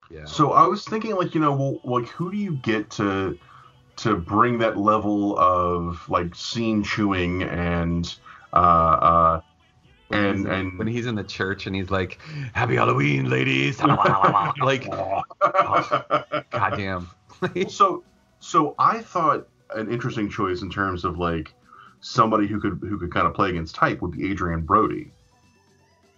yeah. So I was thinking, like, you know, well, like, who do you get to to bring that level of, like, scene chewing and uh, uh, When and, in, and when he's in the church and he's like, "Happy Halloween, ladies!" Like, oh, goddamn. so, so I thought an interesting choice in terms of, like, somebody who could who could kind of play against type would be Adrian Brody.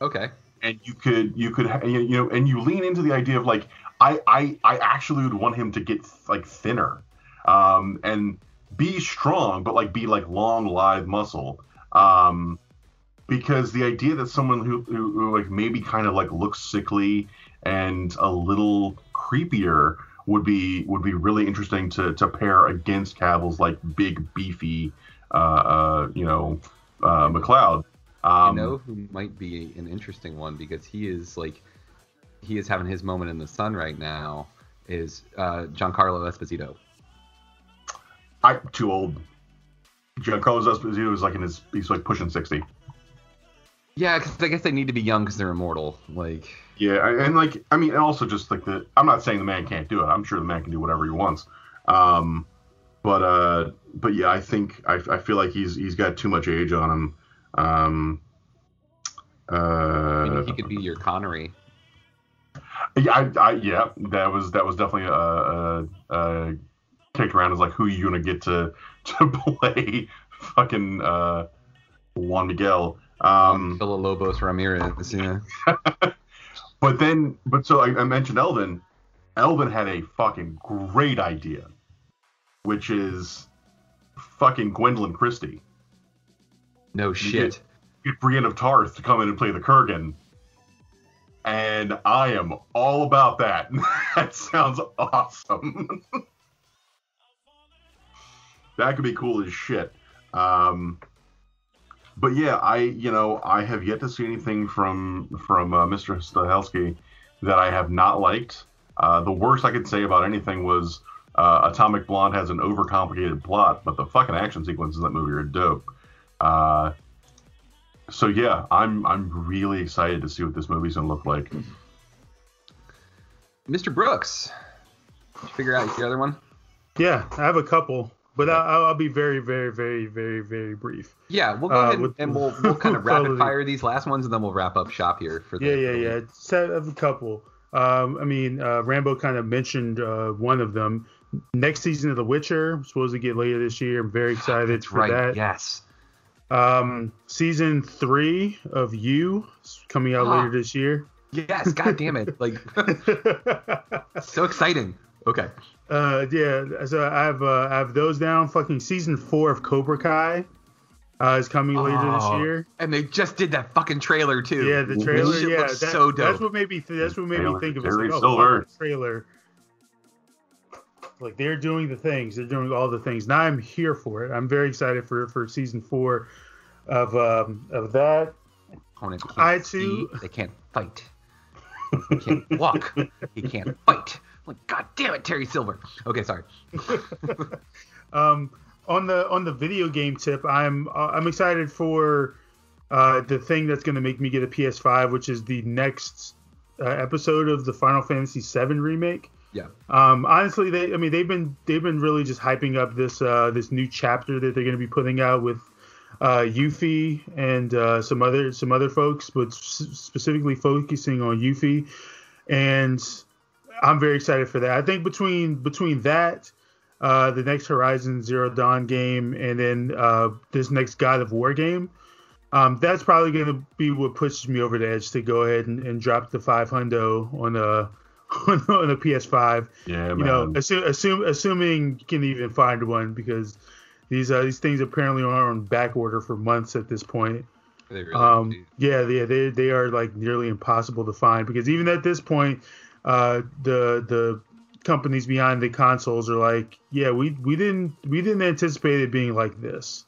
Okay. And you could you could you know and you lean into the idea of, like, I I, I actually would want him to get, like, thinner, um, and be strong, but, like, be like long live muscle. Um, Because the idea that someone who, who, who like maybe kind of, like, looks sickly and a little creepier would be would be really interesting to, to pair against Cavill's, like, big beefy, uh, uh, you know, uh, McCloud. Um, you know who might be an interesting one, because he is like he is having his moment in the sun right now, is uh, Giancarlo Esposito. I'm too old. Giancarlo Esposito is like in his he's like pushing sixty. Yeah, because I guess they need to be young because they're immortal. Like, yeah, and, like, I mean, also just like the. I'm not saying the man can't do it. I'm sure the man can do whatever he wants. Um, but uh, but yeah, I think I, I feel like he's he's got too much age on him. Um, uh, I mean, he could be your Connery. Yeah, I, I, yeah, that was that was definitely a, a, a kicked around as, like, who are you gonna get to to play fucking uh, Juan Miguel. Um, Villalobos Ramirez, yeah. but then, but so I, I mentioned Elvin. Elvin had a fucking great idea, which is fucking Gwendolyn Christie. No shit. Get Brienne of Tarth to come in and play the Kurgan, and I am all about that. That sounds awesome. That could be cool as shit. Um... But yeah, I you know I have yet to see anything from from uh, Mister Stahelski that I have not liked. Uh, the worst I could say about anything was uh, Atomic Blonde has an overcomplicated plot, but the fucking action sequences in that movie are dope. Uh, so yeah, I'm I'm really excited to see what this movie's gonna look like. Mister Brooks, did you figure out the other one? Yeah, I have a couple. But I'll, I'll be very, very, very, very, very brief. Yeah, we'll go ahead uh, with, and we'll we'll kind of rapid fire these last ones, and then we'll wrap up shop here for the yeah, yeah, yeah. Set of a couple. Um, I mean, uh, Rambo kind of mentioned uh, one of them. Next season of The Witcher, I'm supposed to get later this year. I'm very excited That's for right, that. Yes. Um, season three of You coming out ah, later this year. Yes. God damn it! Like, so exciting. Okay. Uh, yeah. So I have uh, I have those down. Fucking season four of Cobra Kai uh, is coming oh, later this year. And they just did that fucking trailer too. Yeah, the trailer. Shit yeah, looks that, so dope. That's what made me. Th- that's what made trailer. me think of it. Like, oh, trailer. Like they're doing the things. They're doing all the things. Now I'm here for it. I'm very excited for for season four of um, of that. I too. See, they can't fight. He can't walk. He can't fight. Like, God damn it, Terry Silver. Okay, sorry. um, on the on the video game tip, I'm uh, I'm excited for uh, the thing that's going to make me get a P S five, which is the next uh, episode of the Final Fantasy seven remake. Yeah. Um, honestly, they I mean they've been they've been really just hyping up this uh, this new chapter that they're going to be putting out with uh, Yuffie and uh, some other some other folks, but specifically focusing on Yuffie. And I'm very excited for that. I think between between that, uh, the next Horizon Zero Dawn game, and then uh, this next God of War game, um, that's probably going to be what pushes me over the edge to go ahead and, and drop the five hundo on a on a P S five. Yeah, you man. know, assu- assume assuming you can even find one, because these uh, these things apparently are on back order for months at this point. They really um, yeah, they they they are like nearly impossible to find, because even at this point, Uh, the the companies behind the consoles are like, yeah, we, we didn't we didn't anticipate it being like this.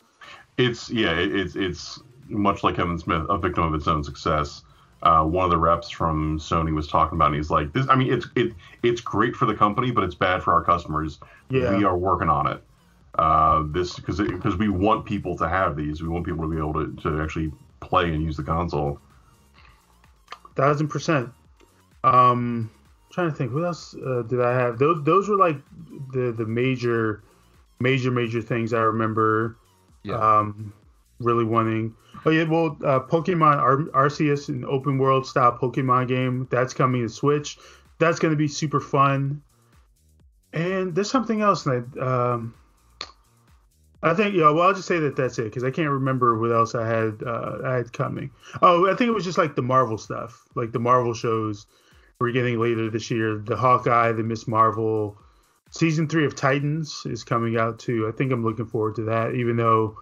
It's yeah, it's it's much like Kevin Smith, a victim of its own success. Uh, one of the reps from Sony was talking about, and he's like, this. I mean, it's it it's great for the company, but it's bad for our customers. Yeah. We are working on it. Uh, this because because we want people to have these. We want people to be able to, to actually play and use the console. Thousand percent. Um. Trying to think, what else uh, did I have? Those those were like the, the major, major, major things I remember yeah. um, really wanting. Oh yeah, well, uh, Pokemon Ar- Arceus, an open world style Pokemon game, that's coming to Switch. That's going to be super fun. And there's something else, and I, um, I think, yeah. Well, I'll just say that that's it, because I can't remember what else I had uh, I had coming. Oh, I think it was just like the Marvel stuff, like the Marvel shows we're getting later this year. The Hawkeye, the Miss Marvel, season three of Titans is coming out too. I think I'm looking forward to that, even though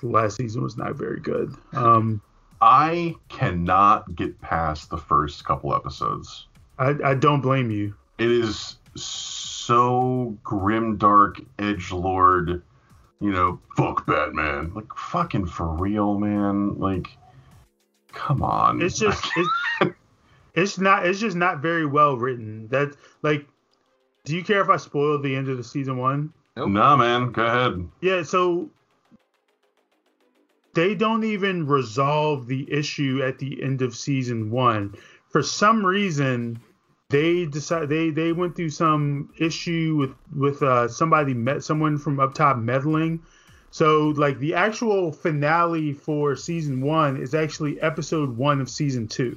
the last season was not very good. Um, I cannot get past the first couple episodes. I, I don't blame you. It is so grimdark, edgelord, you know, fuck Batman. Like, fucking for real, man. Like, come on. It's just... it's- It's not. It's just not very well written. That like, do you care if I spoil the end of the season one? Nope. Nah, man. Go ahead. Yeah. So they don't even resolve the issue at the end of season one. For some reason, they decide they, they went through some issue with with uh, somebody met someone from up top meddling. So like the actual finale for season one is actually episode one of season two.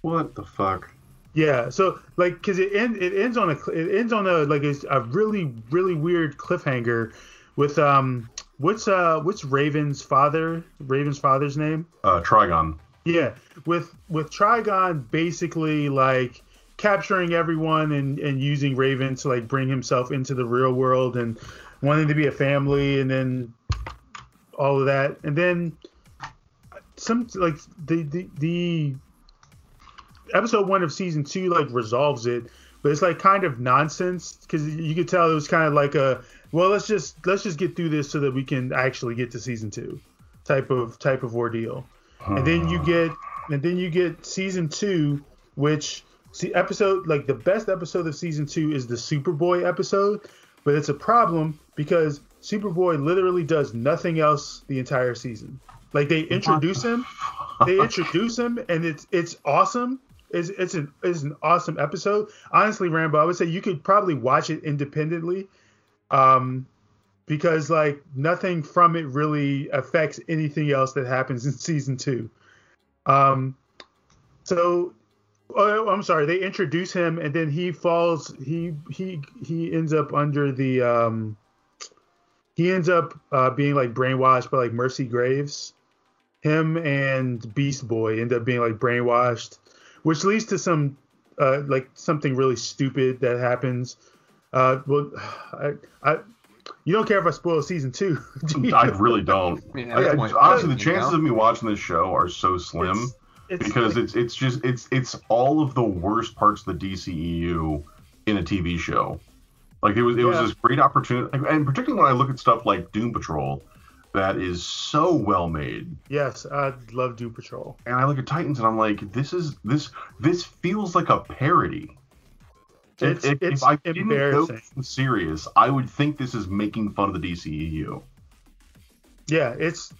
What the fuck? Yeah, so like, because it end, it ends on a it ends on a like a, a really really weird cliffhanger with um what's uh what's Raven's father Raven's father's name? Uh, Trigon. Yeah, with with Trigon basically like capturing everyone and, and using Raven to like bring himself into the real world and wanting to be a family and then all of that, and then some like the the. the episode one of season two like resolves it, but it's like kind of nonsense, because you could tell it was kind of like a well let's just let's just get through this so that we can actually get to season two type of type of ordeal. Huh. And then you get and then you get season two, which see episode like the best episode of season two is the Superboy episode, but it's a problem because Superboy literally does nothing else the entire season. Like they introduce him, they introduce him, and it's it's awesome. It's, it's an it's an awesome episode. Honestly, Rambo, I would say you could probably watch it independently, um, because like nothing from it really affects anything else that happens in season two. Um, so, oh, I'm sorry, they introduce him, and then he falls. He he he ends up under the um, he ends up uh, being like brainwashed by like Mercy Graves. Him and Beast Boy end up being like brainwashed, which leads to some uh, like something really stupid that happens. Uh, well, I, I, you don't care if I spoil season two. Do I really don't. Yeah, I, I, honestly, the chances know? of me watching this show are so slim. It's, It's because like, it's it's just it's it's all of the worst parts of the D C E U in a T V show. Like it was it yeah. was this great opportunity, and particularly when I look at stuff like Doom Patrol, that is so well made. Yes, I love Doom Patrol. And I look at Titans, and I'm like, this is this this feels like a parody. It's, if, it's if I didn't go serious, I would think this is making fun of the D C E U. Yeah, it's.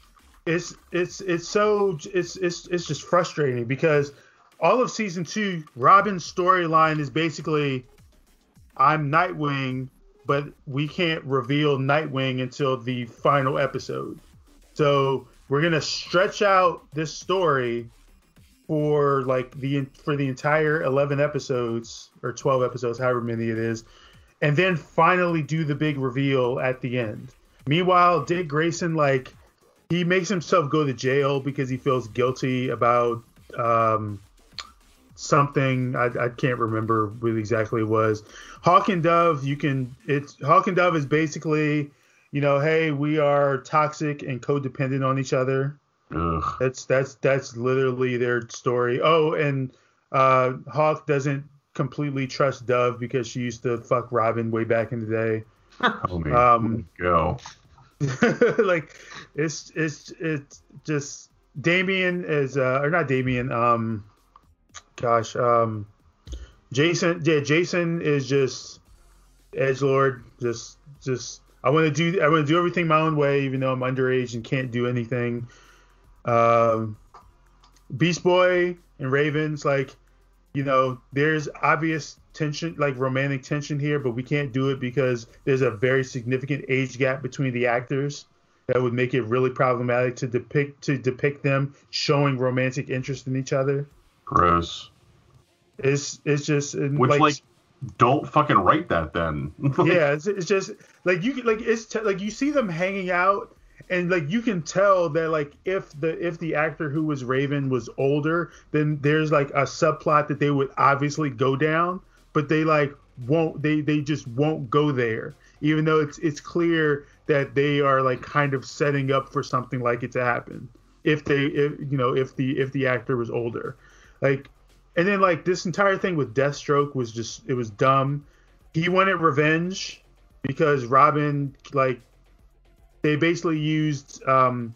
It's it's it's so it's it's it's just frustrating because all of season two, Robin's storyline is basically, I'm Nightwing, but we can't reveal Nightwing until the final episode. So we're gonna stretch out this story for like the for the entire eleven episodes or twelve episodes, however many it is, and then finally do the big reveal at the end. Meanwhile, Dick Grayson like. He makes himself go to jail because he feels guilty about um, something. I, I can't remember what exactly it was. Hawk and Dove, you can. It's Hawk and Dove is basically, you know, hey, we are toxic and codependent on each other. Ugh. That's that's that's literally their story. Oh, and uh, Hawk doesn't completely trust Dove because she used to fuck Robin way back in the day. Oh man, um, go. Like it's it's it's just Damien is uh or not Damien um gosh um Jason yeah Jason is just edgelord just just I want to do I want to do everything my own way even though I'm underage and can't do anything. um Beast Boy and Raven's like, you know, there's obvious tension, like romantic tension here, but we can't do it because there's a very significant age gap between the actors that would make it really problematic to depict to depict them showing romantic interest in each other. Gross. It's it's just which like, like don't fucking write that then. Yeah, it's, it's just like you like it's t- like you see them hanging out and like you can tell that like if the if the actor who was Raven was older, then there's like a subplot that they would obviously go down. But they like won't they, they just won't go there, even though it's it's clear that they are like kind of setting up for something like it to happen if they if, you know if the if the actor was older, like and then like this entire thing with Deathstroke was just it was dumb. He wanted revenge because Robin like they basically used um,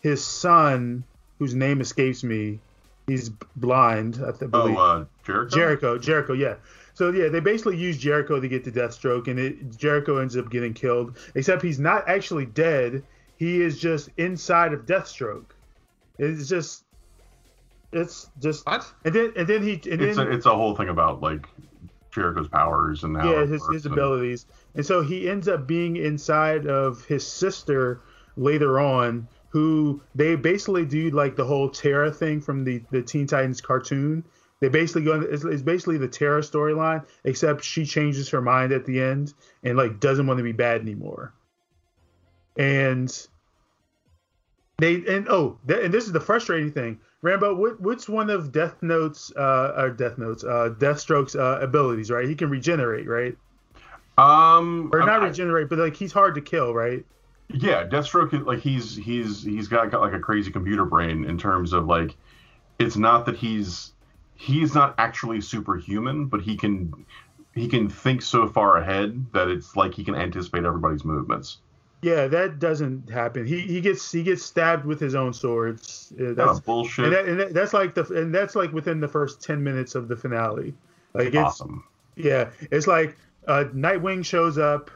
his son whose name escapes me. He's blind, I th- believe. Oh, uh, Jericho? Jericho, Jericho, yeah. So, yeah, they basically use Jericho to get to Deathstroke, and it, Jericho ends up getting killed, except he's not actually dead. He is just inside of Deathstroke. It's just... It's just... What? And then, and then he... And it's, then, a, it's a whole thing about, like, Jericho's powers and how... Yeah, his, his and... abilities. And so he ends up being inside of his sister later on, who they basically do like the whole Terra thing from the, the Teen Titans cartoon. They basically go, it's, it's basically the Terra storyline, except she changes her mind at the end and like doesn't want to be bad anymore. And they, and oh, th- and this is the frustrating thing. Rambo, what, what's one of Death Note's, uh, or Death Note's, uh, Deathstroke's uh, abilities, right? He can regenerate, right? Um, Or not I, regenerate, but like he's hard to kill, right? Yeah, Deathstroke, like he's he's he's got, got like a crazy computer brain in terms of like, it's not that he's he's not actually superhuman, but he can he can think so far ahead that it's like he can anticipate everybody's movements. Yeah, that doesn't happen. He he gets he gets stabbed with his own swords. That's yeah, bullshit. And, that, and that, that's like the and that's like within the first ten minutes of the finale. Like it's awesome. Yeah, it's like uh, Nightwing shows up.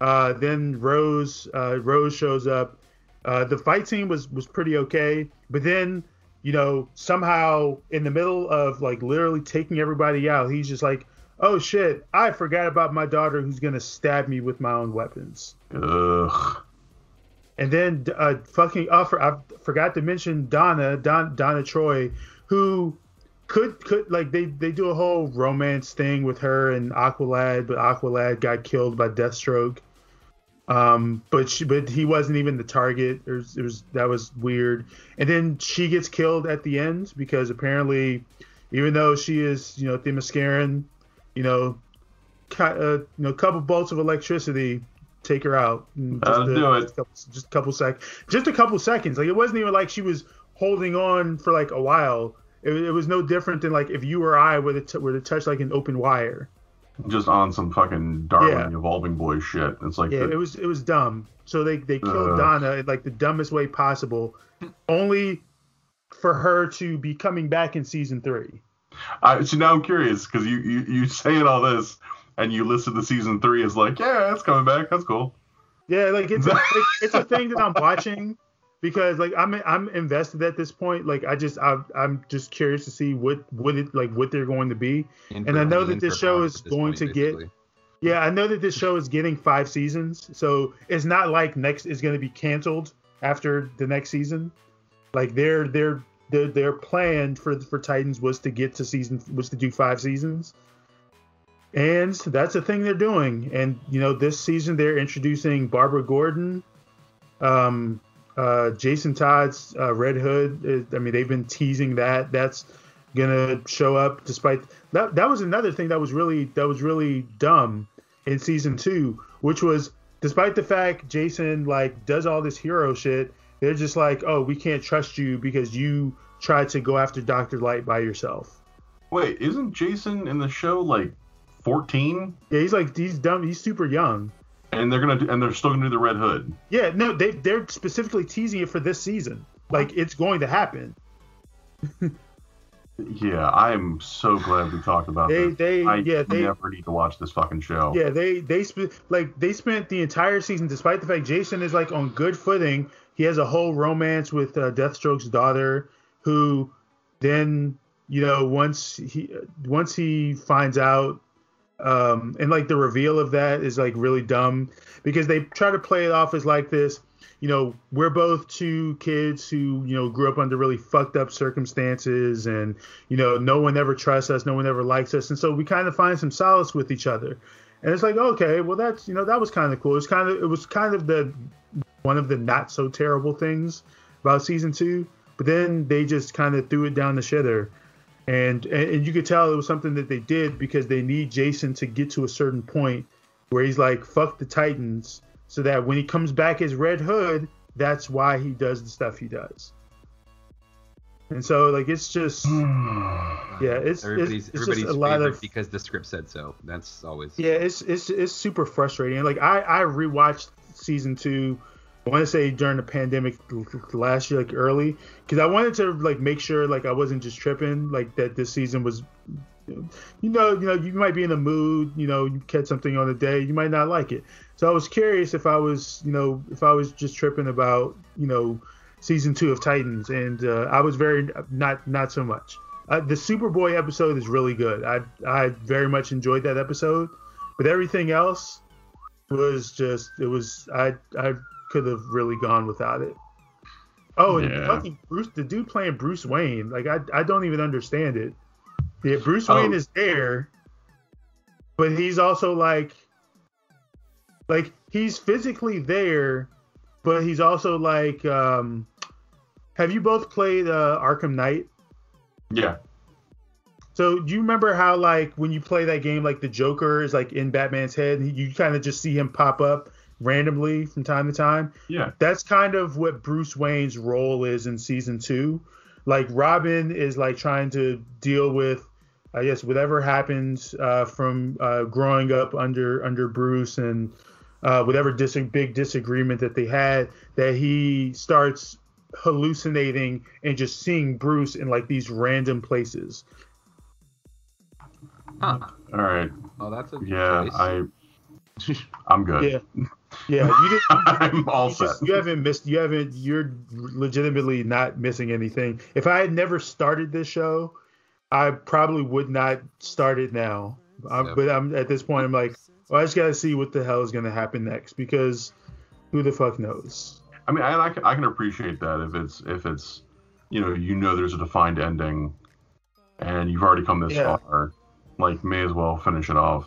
Uh, then Rose uh, Rose shows up. Uh, the fight scene was, was pretty okay. But then, you know, somehow in the middle of, like, literally taking everybody out, he's just like, oh, shit, I forgot about my daughter who's going to stab me with my own weapons. Ugh. And then uh, fucking uh, – for, I forgot to mention Donna, Don, Donna Troy, who could – could like, they, they do a whole romance thing with her and Aqualad, but Aqualad got killed by Deathstroke. Um, but she, but he wasn't even the target. It was, it was that was weird. And then she gets killed at the end because apparently even though she is, you know, Themysciran, you know, ca- uh, you know, couple bolts of electricity take her out. Just I'll a, do it. Just a couple, just a couple seconds. Just a couple seconds. Like, it wasn't even like she was holding on for like a while. It, it was no different than like if you or I were to t- were to touch like an open wire. Just on some fucking Darwin yeah. evolving boy shit. It's like yeah, the, it was it was dumb. So they they killed uh, Donna in like the dumbest way possible, only for her to be coming back in season three. I, so now I'm curious because you, you you saying all this and you listed the season three as like yeah it's coming back, that's cool. Yeah, like it's a, it, it's a thing that I'm watching because like I'm I'm invested at this point. Like I just I I'm just curious to see what what it like what they're going to be. And I know that this show is going to get. Yeah, I know that this show is getting five seasons, so it's not like next is going to be canceled after the next season. Like their their their their plan for for Titans was to get to season was to do five seasons, and that's the thing they're doing. And you know, this season they're introducing Barbara Gordon, um, uh, Jason Todd's uh, Red Hood. I mean, they've been teasing that. That's gonna show up despite that. That was another thing that was really that was really dumb in season two, which was despite the fact Jason like does all this hero shit, they're just like, oh, we can't trust you because you tried to go after Doctor Light by yourself. Wait, isn't Jason in the show like fourteen? Yeah, he's like he's dumb. He's super young. And they're gonna do, and they're still gonna do the Red Hood. Yeah, no, they they're specifically teasing it for this season. Like it's going to happen. Yeah, I'm so glad we talked about they, this. They, I yeah, they, never need to watch this fucking show. Yeah, they they sp- like they spent the entire season, despite the fact Jason is like on good footing. He has a whole romance with uh, Deathstroke's daughter, who then you know once he once he finds out, um, and like the reveal of that is like really dumb because they try to play it off as like this. You know, we're both two kids who, you know, grew up under really fucked up circumstances and, you know, no one ever trusts us. No one ever likes us. And so we kind of find some solace with each other. And it's like, OK, well, that's, you know, that was kind of cool. It's kind of it was kind of the one of the not so terrible things about season two. But then they just kind of threw it down the shitter. And, and, and you could tell it was something that they did because they need Jason to get to a certain point where he's like, fuck the Titans. So that when he comes back as Red Hood, that's why he does the stuff he does. And so, like, it's just, yeah, it's everybody's, it's, it's everybody's just a lot of because the script said so. That's always yeah, it's it's it's super frustrating. Like I I rewatched season two, I want to say during the pandemic last year, like early, because I wanted to like make sure like I wasn't just tripping, like that this season was, you know, you know, you might be in a mood, you know, you catch something on the day, you might not like it. So I was curious if I was, you know, if I was just tripping about, you know, season two of Titans, and uh, I was very not not so much. Uh, the Superboy episode is really good. I I very much enjoyed that episode, but everything else was just it was I I could have really gone without it. Oh, and yeah. fucking Bruce, the dude playing Bruce Wayne, like I I don't even understand it. Yeah, Bruce Wayne oh. is there, but he's also like, like he's physically there, but he's also like, um, have you both played uh, Arkham Knight? Yeah. So do you remember how like when you play that game, like the Joker is like in Batman's head, and you kind of just see him pop up randomly from time to time? Yeah. That's kind of what Bruce Wayne's role is in season two. Like Robin is like trying to deal with, I guess, whatever happens uh, from uh, growing up under under Bruce and uh, whatever dis- big disagreement that they had, that he starts hallucinating and just seeing Bruce in like these random places. Huh. All right. Oh, that's a yeah. Choice. I I'm good. Yeah. Yeah, you didn't, I'm all you set. Just, you haven't missed. You haven't. You're legitimately not missing anything. If I had never started this show, I probably would not start it now. I'm, but I'm at this point. I'm like, well, I just gotta see what the hell is gonna happen next because who the fuck knows? I mean, I I can appreciate that if it's if it's you know you know there's a defined ending and you've already come this yeah. far, like may as well finish it off.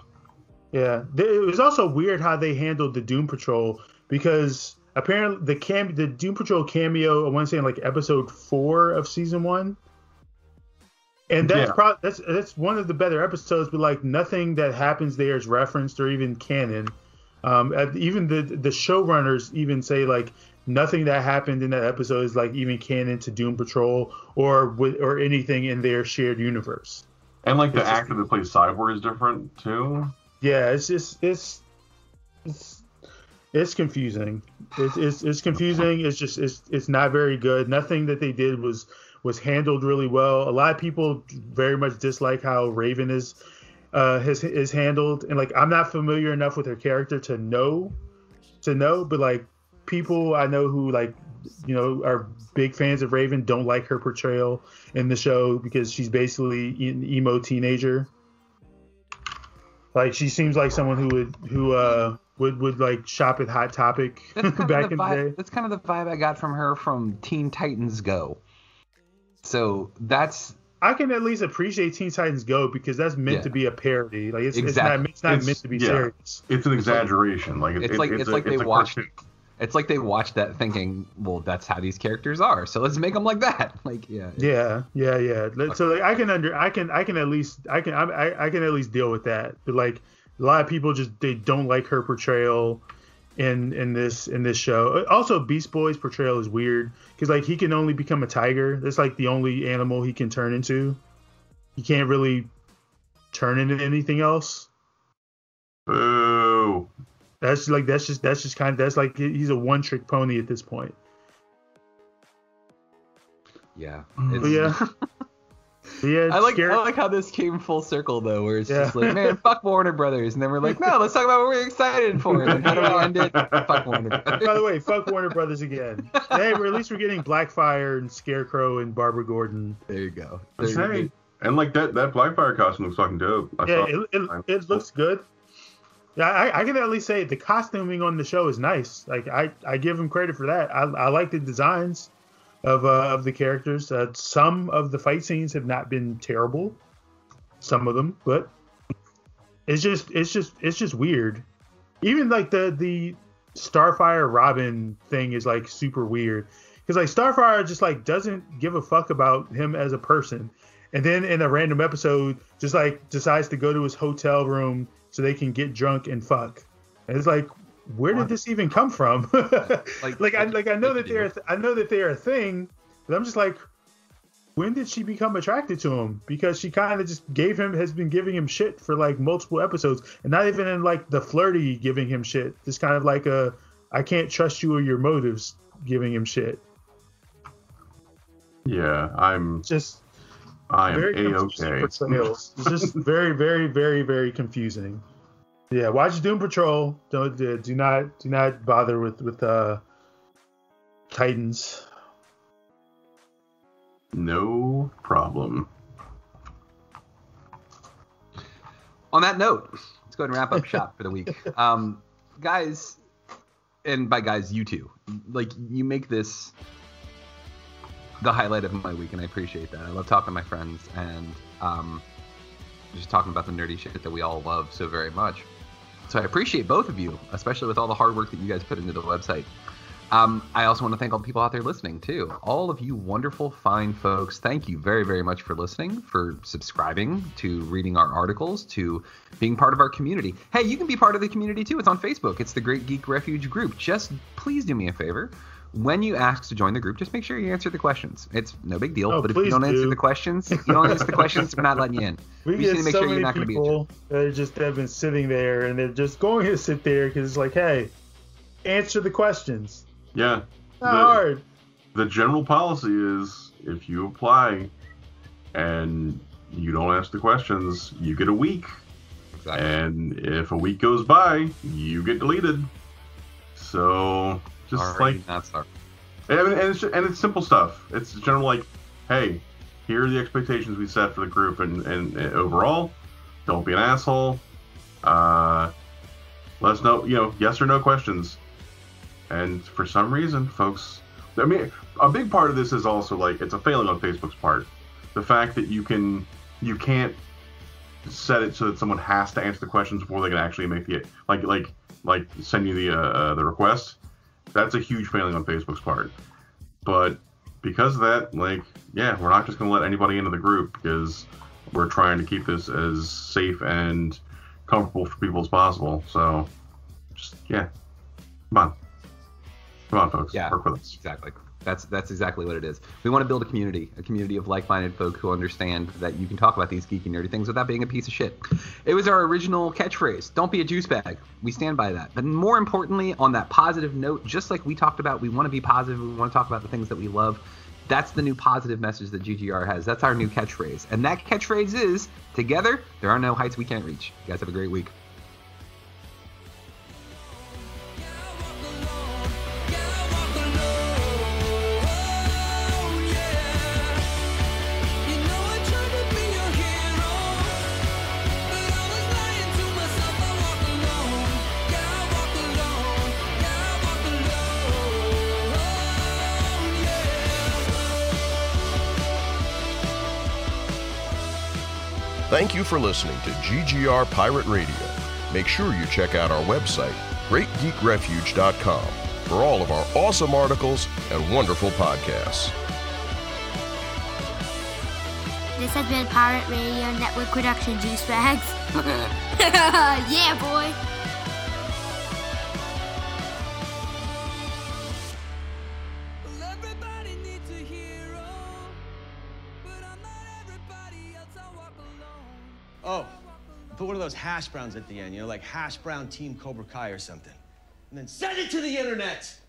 Yeah, it was also weird how they handled the Doom Patrol because apparently the cam the Doom Patrol cameo I want to say in like episode four of season one And that's yeah. probably that's that's one of the better episodes, but like nothing that happens there is referenced or even canon. Um, even the the showrunners even say like nothing that happened in that episode is like even canon to Doom Patrol or with or anything in their shared universe. And like the actor that plays Cyborg is different too. Yeah, it's just it's it's it's confusing. It's it's, it's confusing. It's just it's it's not very good. Nothing that they did was. was handled really well. A lot of people very much dislike how Raven is uh has is handled, and like I'm not familiar enough with her character to know to know but like people I know who like you know are big fans of Raven don't like her portrayal in the show because she's basically an emo teenager. Like she seems like someone who would who uh Would would like shop at Hot Topic back in the day. That's kind of the vibe I got from her from Teen Titans Go. So that's I can at least appreciate Teen Titans Go because that's meant yeah. to be a parody. Like it's exactly. it's not, it's not it's, meant to be yeah. serious. It's an exaggeration. Like it's like it's like they watched it's like they watched that thinking, well, that's how these characters are. So let's make them like that. Like yeah. Yeah, yeah, yeah. Okay. So like I can under I can I can at least I can I I can at least deal with that. But like a lot of people just they don't like her portrayal. In, in this in this show. Also, Beast Boy's portrayal is weird because like he can only become a tiger. That's like the only animal he can turn into. He can't really turn into anything else. Boo. That's like that's just that's just kind of that's like he's a one trick pony at this point. Yeah. It's... Yeah. Yeah, I like scary. I like how this came full circle though, where it's yeah. just like, man, fuck Warner Brothers, and then we're like, no, let's talk about what we're excited for. And how do we end it? Fuck Warner Brothers. By the way, fuck Warner Brothers again. Hey, we're, at least we're getting Blackfire and Scarecrow and Barbara Gordon. There you go. There you go. And like that that Blackfire costume looks fucking dope. I yeah, it it, it looks good. Yeah, I, I can at least say the costuming on the show is nice. Like I, I give him credit for that. I I like the designs. Of uh, of the characters, uh, some of the fight scenes have not been terrible, some of them, but it's just it's just it's just weird. Even like the the Starfire Robin thing is like super weird because like Starfire just like doesn't give a fuck about him as a person, and then in a random episode just like decides to go to his hotel room so they can get drunk and fuck, and it's like. Where did this even come from? like, like I like I know that they're I know that they're a thing, but I'm just like, when did she become attracted to him? Because she kind of just gave him has been giving him shit for like multiple episodes, and not even in like the flirty giving him shit. Just kind of like a I can't trust you or your motives giving him shit. Yeah, I'm just I am A-okay. It's just very very very very confusing. Yeah, watch Doom Patrol. Don't do, do not do not bother with with uh, Titans. No problem. On that note, let's go ahead and wrap up shop for the week, um, guys. And by guys, you two, like you make this the highlight of my week, and I appreciate that. I love talking to my friends and um, just talking about the nerdy shit that we all love so very much. So I appreciate both of you, especially with all the hard work that you guys put into the website. Um, I also want to thank all the people out there listening, too. All of you wonderful, fine folks, thank you very, very much for listening, for subscribing, to reading our articles, to being part of our community. Hey, you can be part of the community, too. It's on Facebook. It's the Great Geek Refuge group. Just please do me a favor. When you ask to join the group, just make sure you answer the questions. It's no big deal, oh, but if you don't do. answer the questions, you don't answer the questions, we're not letting you in. We, we just get make so sure many you're not people that are just have been sitting there, and they're just going to sit there because it's like, hey, answer the questions. Yeah. It's not the, hard. The general policy is if you apply and you don't ask the questions, you get a week. Exactly. And if a week goes by, you get deleted. So... Just like, and, and, it's, and it's simple stuff. It's general like, hey, here are the expectations we set for the group, and, and, and overall, don't be an asshole. Uh, let us know, you know, yes or no questions. And for some reason, folks, I mean, a big part of this is also like it's a failing on Facebook's part. The fact that you can, you can't set it so that someone has to answer the questions before they can actually make the like, like, like send you the uh, the request. That's a huge failing on Facebook's part. But because of that, like, yeah, we're not just going to let anybody into the group because we're trying to keep this as safe and comfortable for people as possible. So, just, yeah, come on. Come on, folks. Yeah, work with us. Exactly. That's that's exactly what it is. We want to build a community, a community of like-minded folk who understand that you can talk about these geeky, nerdy things without being a piece of shit. It was our original catchphrase, don't be a juice bag. We stand by that. But more importantly, on that positive note, just like we talked about, we want to be positive. We want to talk about the things that we love. That's the new positive message that G G R has. That's our new catchphrase. And that catchphrase is, together, there are no heights we can't reach. You guys have a great week. Thank you for listening to G G R Pirate Radio. Make sure you check out our website, great geek refuge dot com, for all of our awesome articles and wonderful podcasts. This has been Pirate Radio Network production, juice bags. Yeah, boy. Put one of those hash browns at the end, you know, like hash brown Team Cobra Kai or something. And then send it to the internet!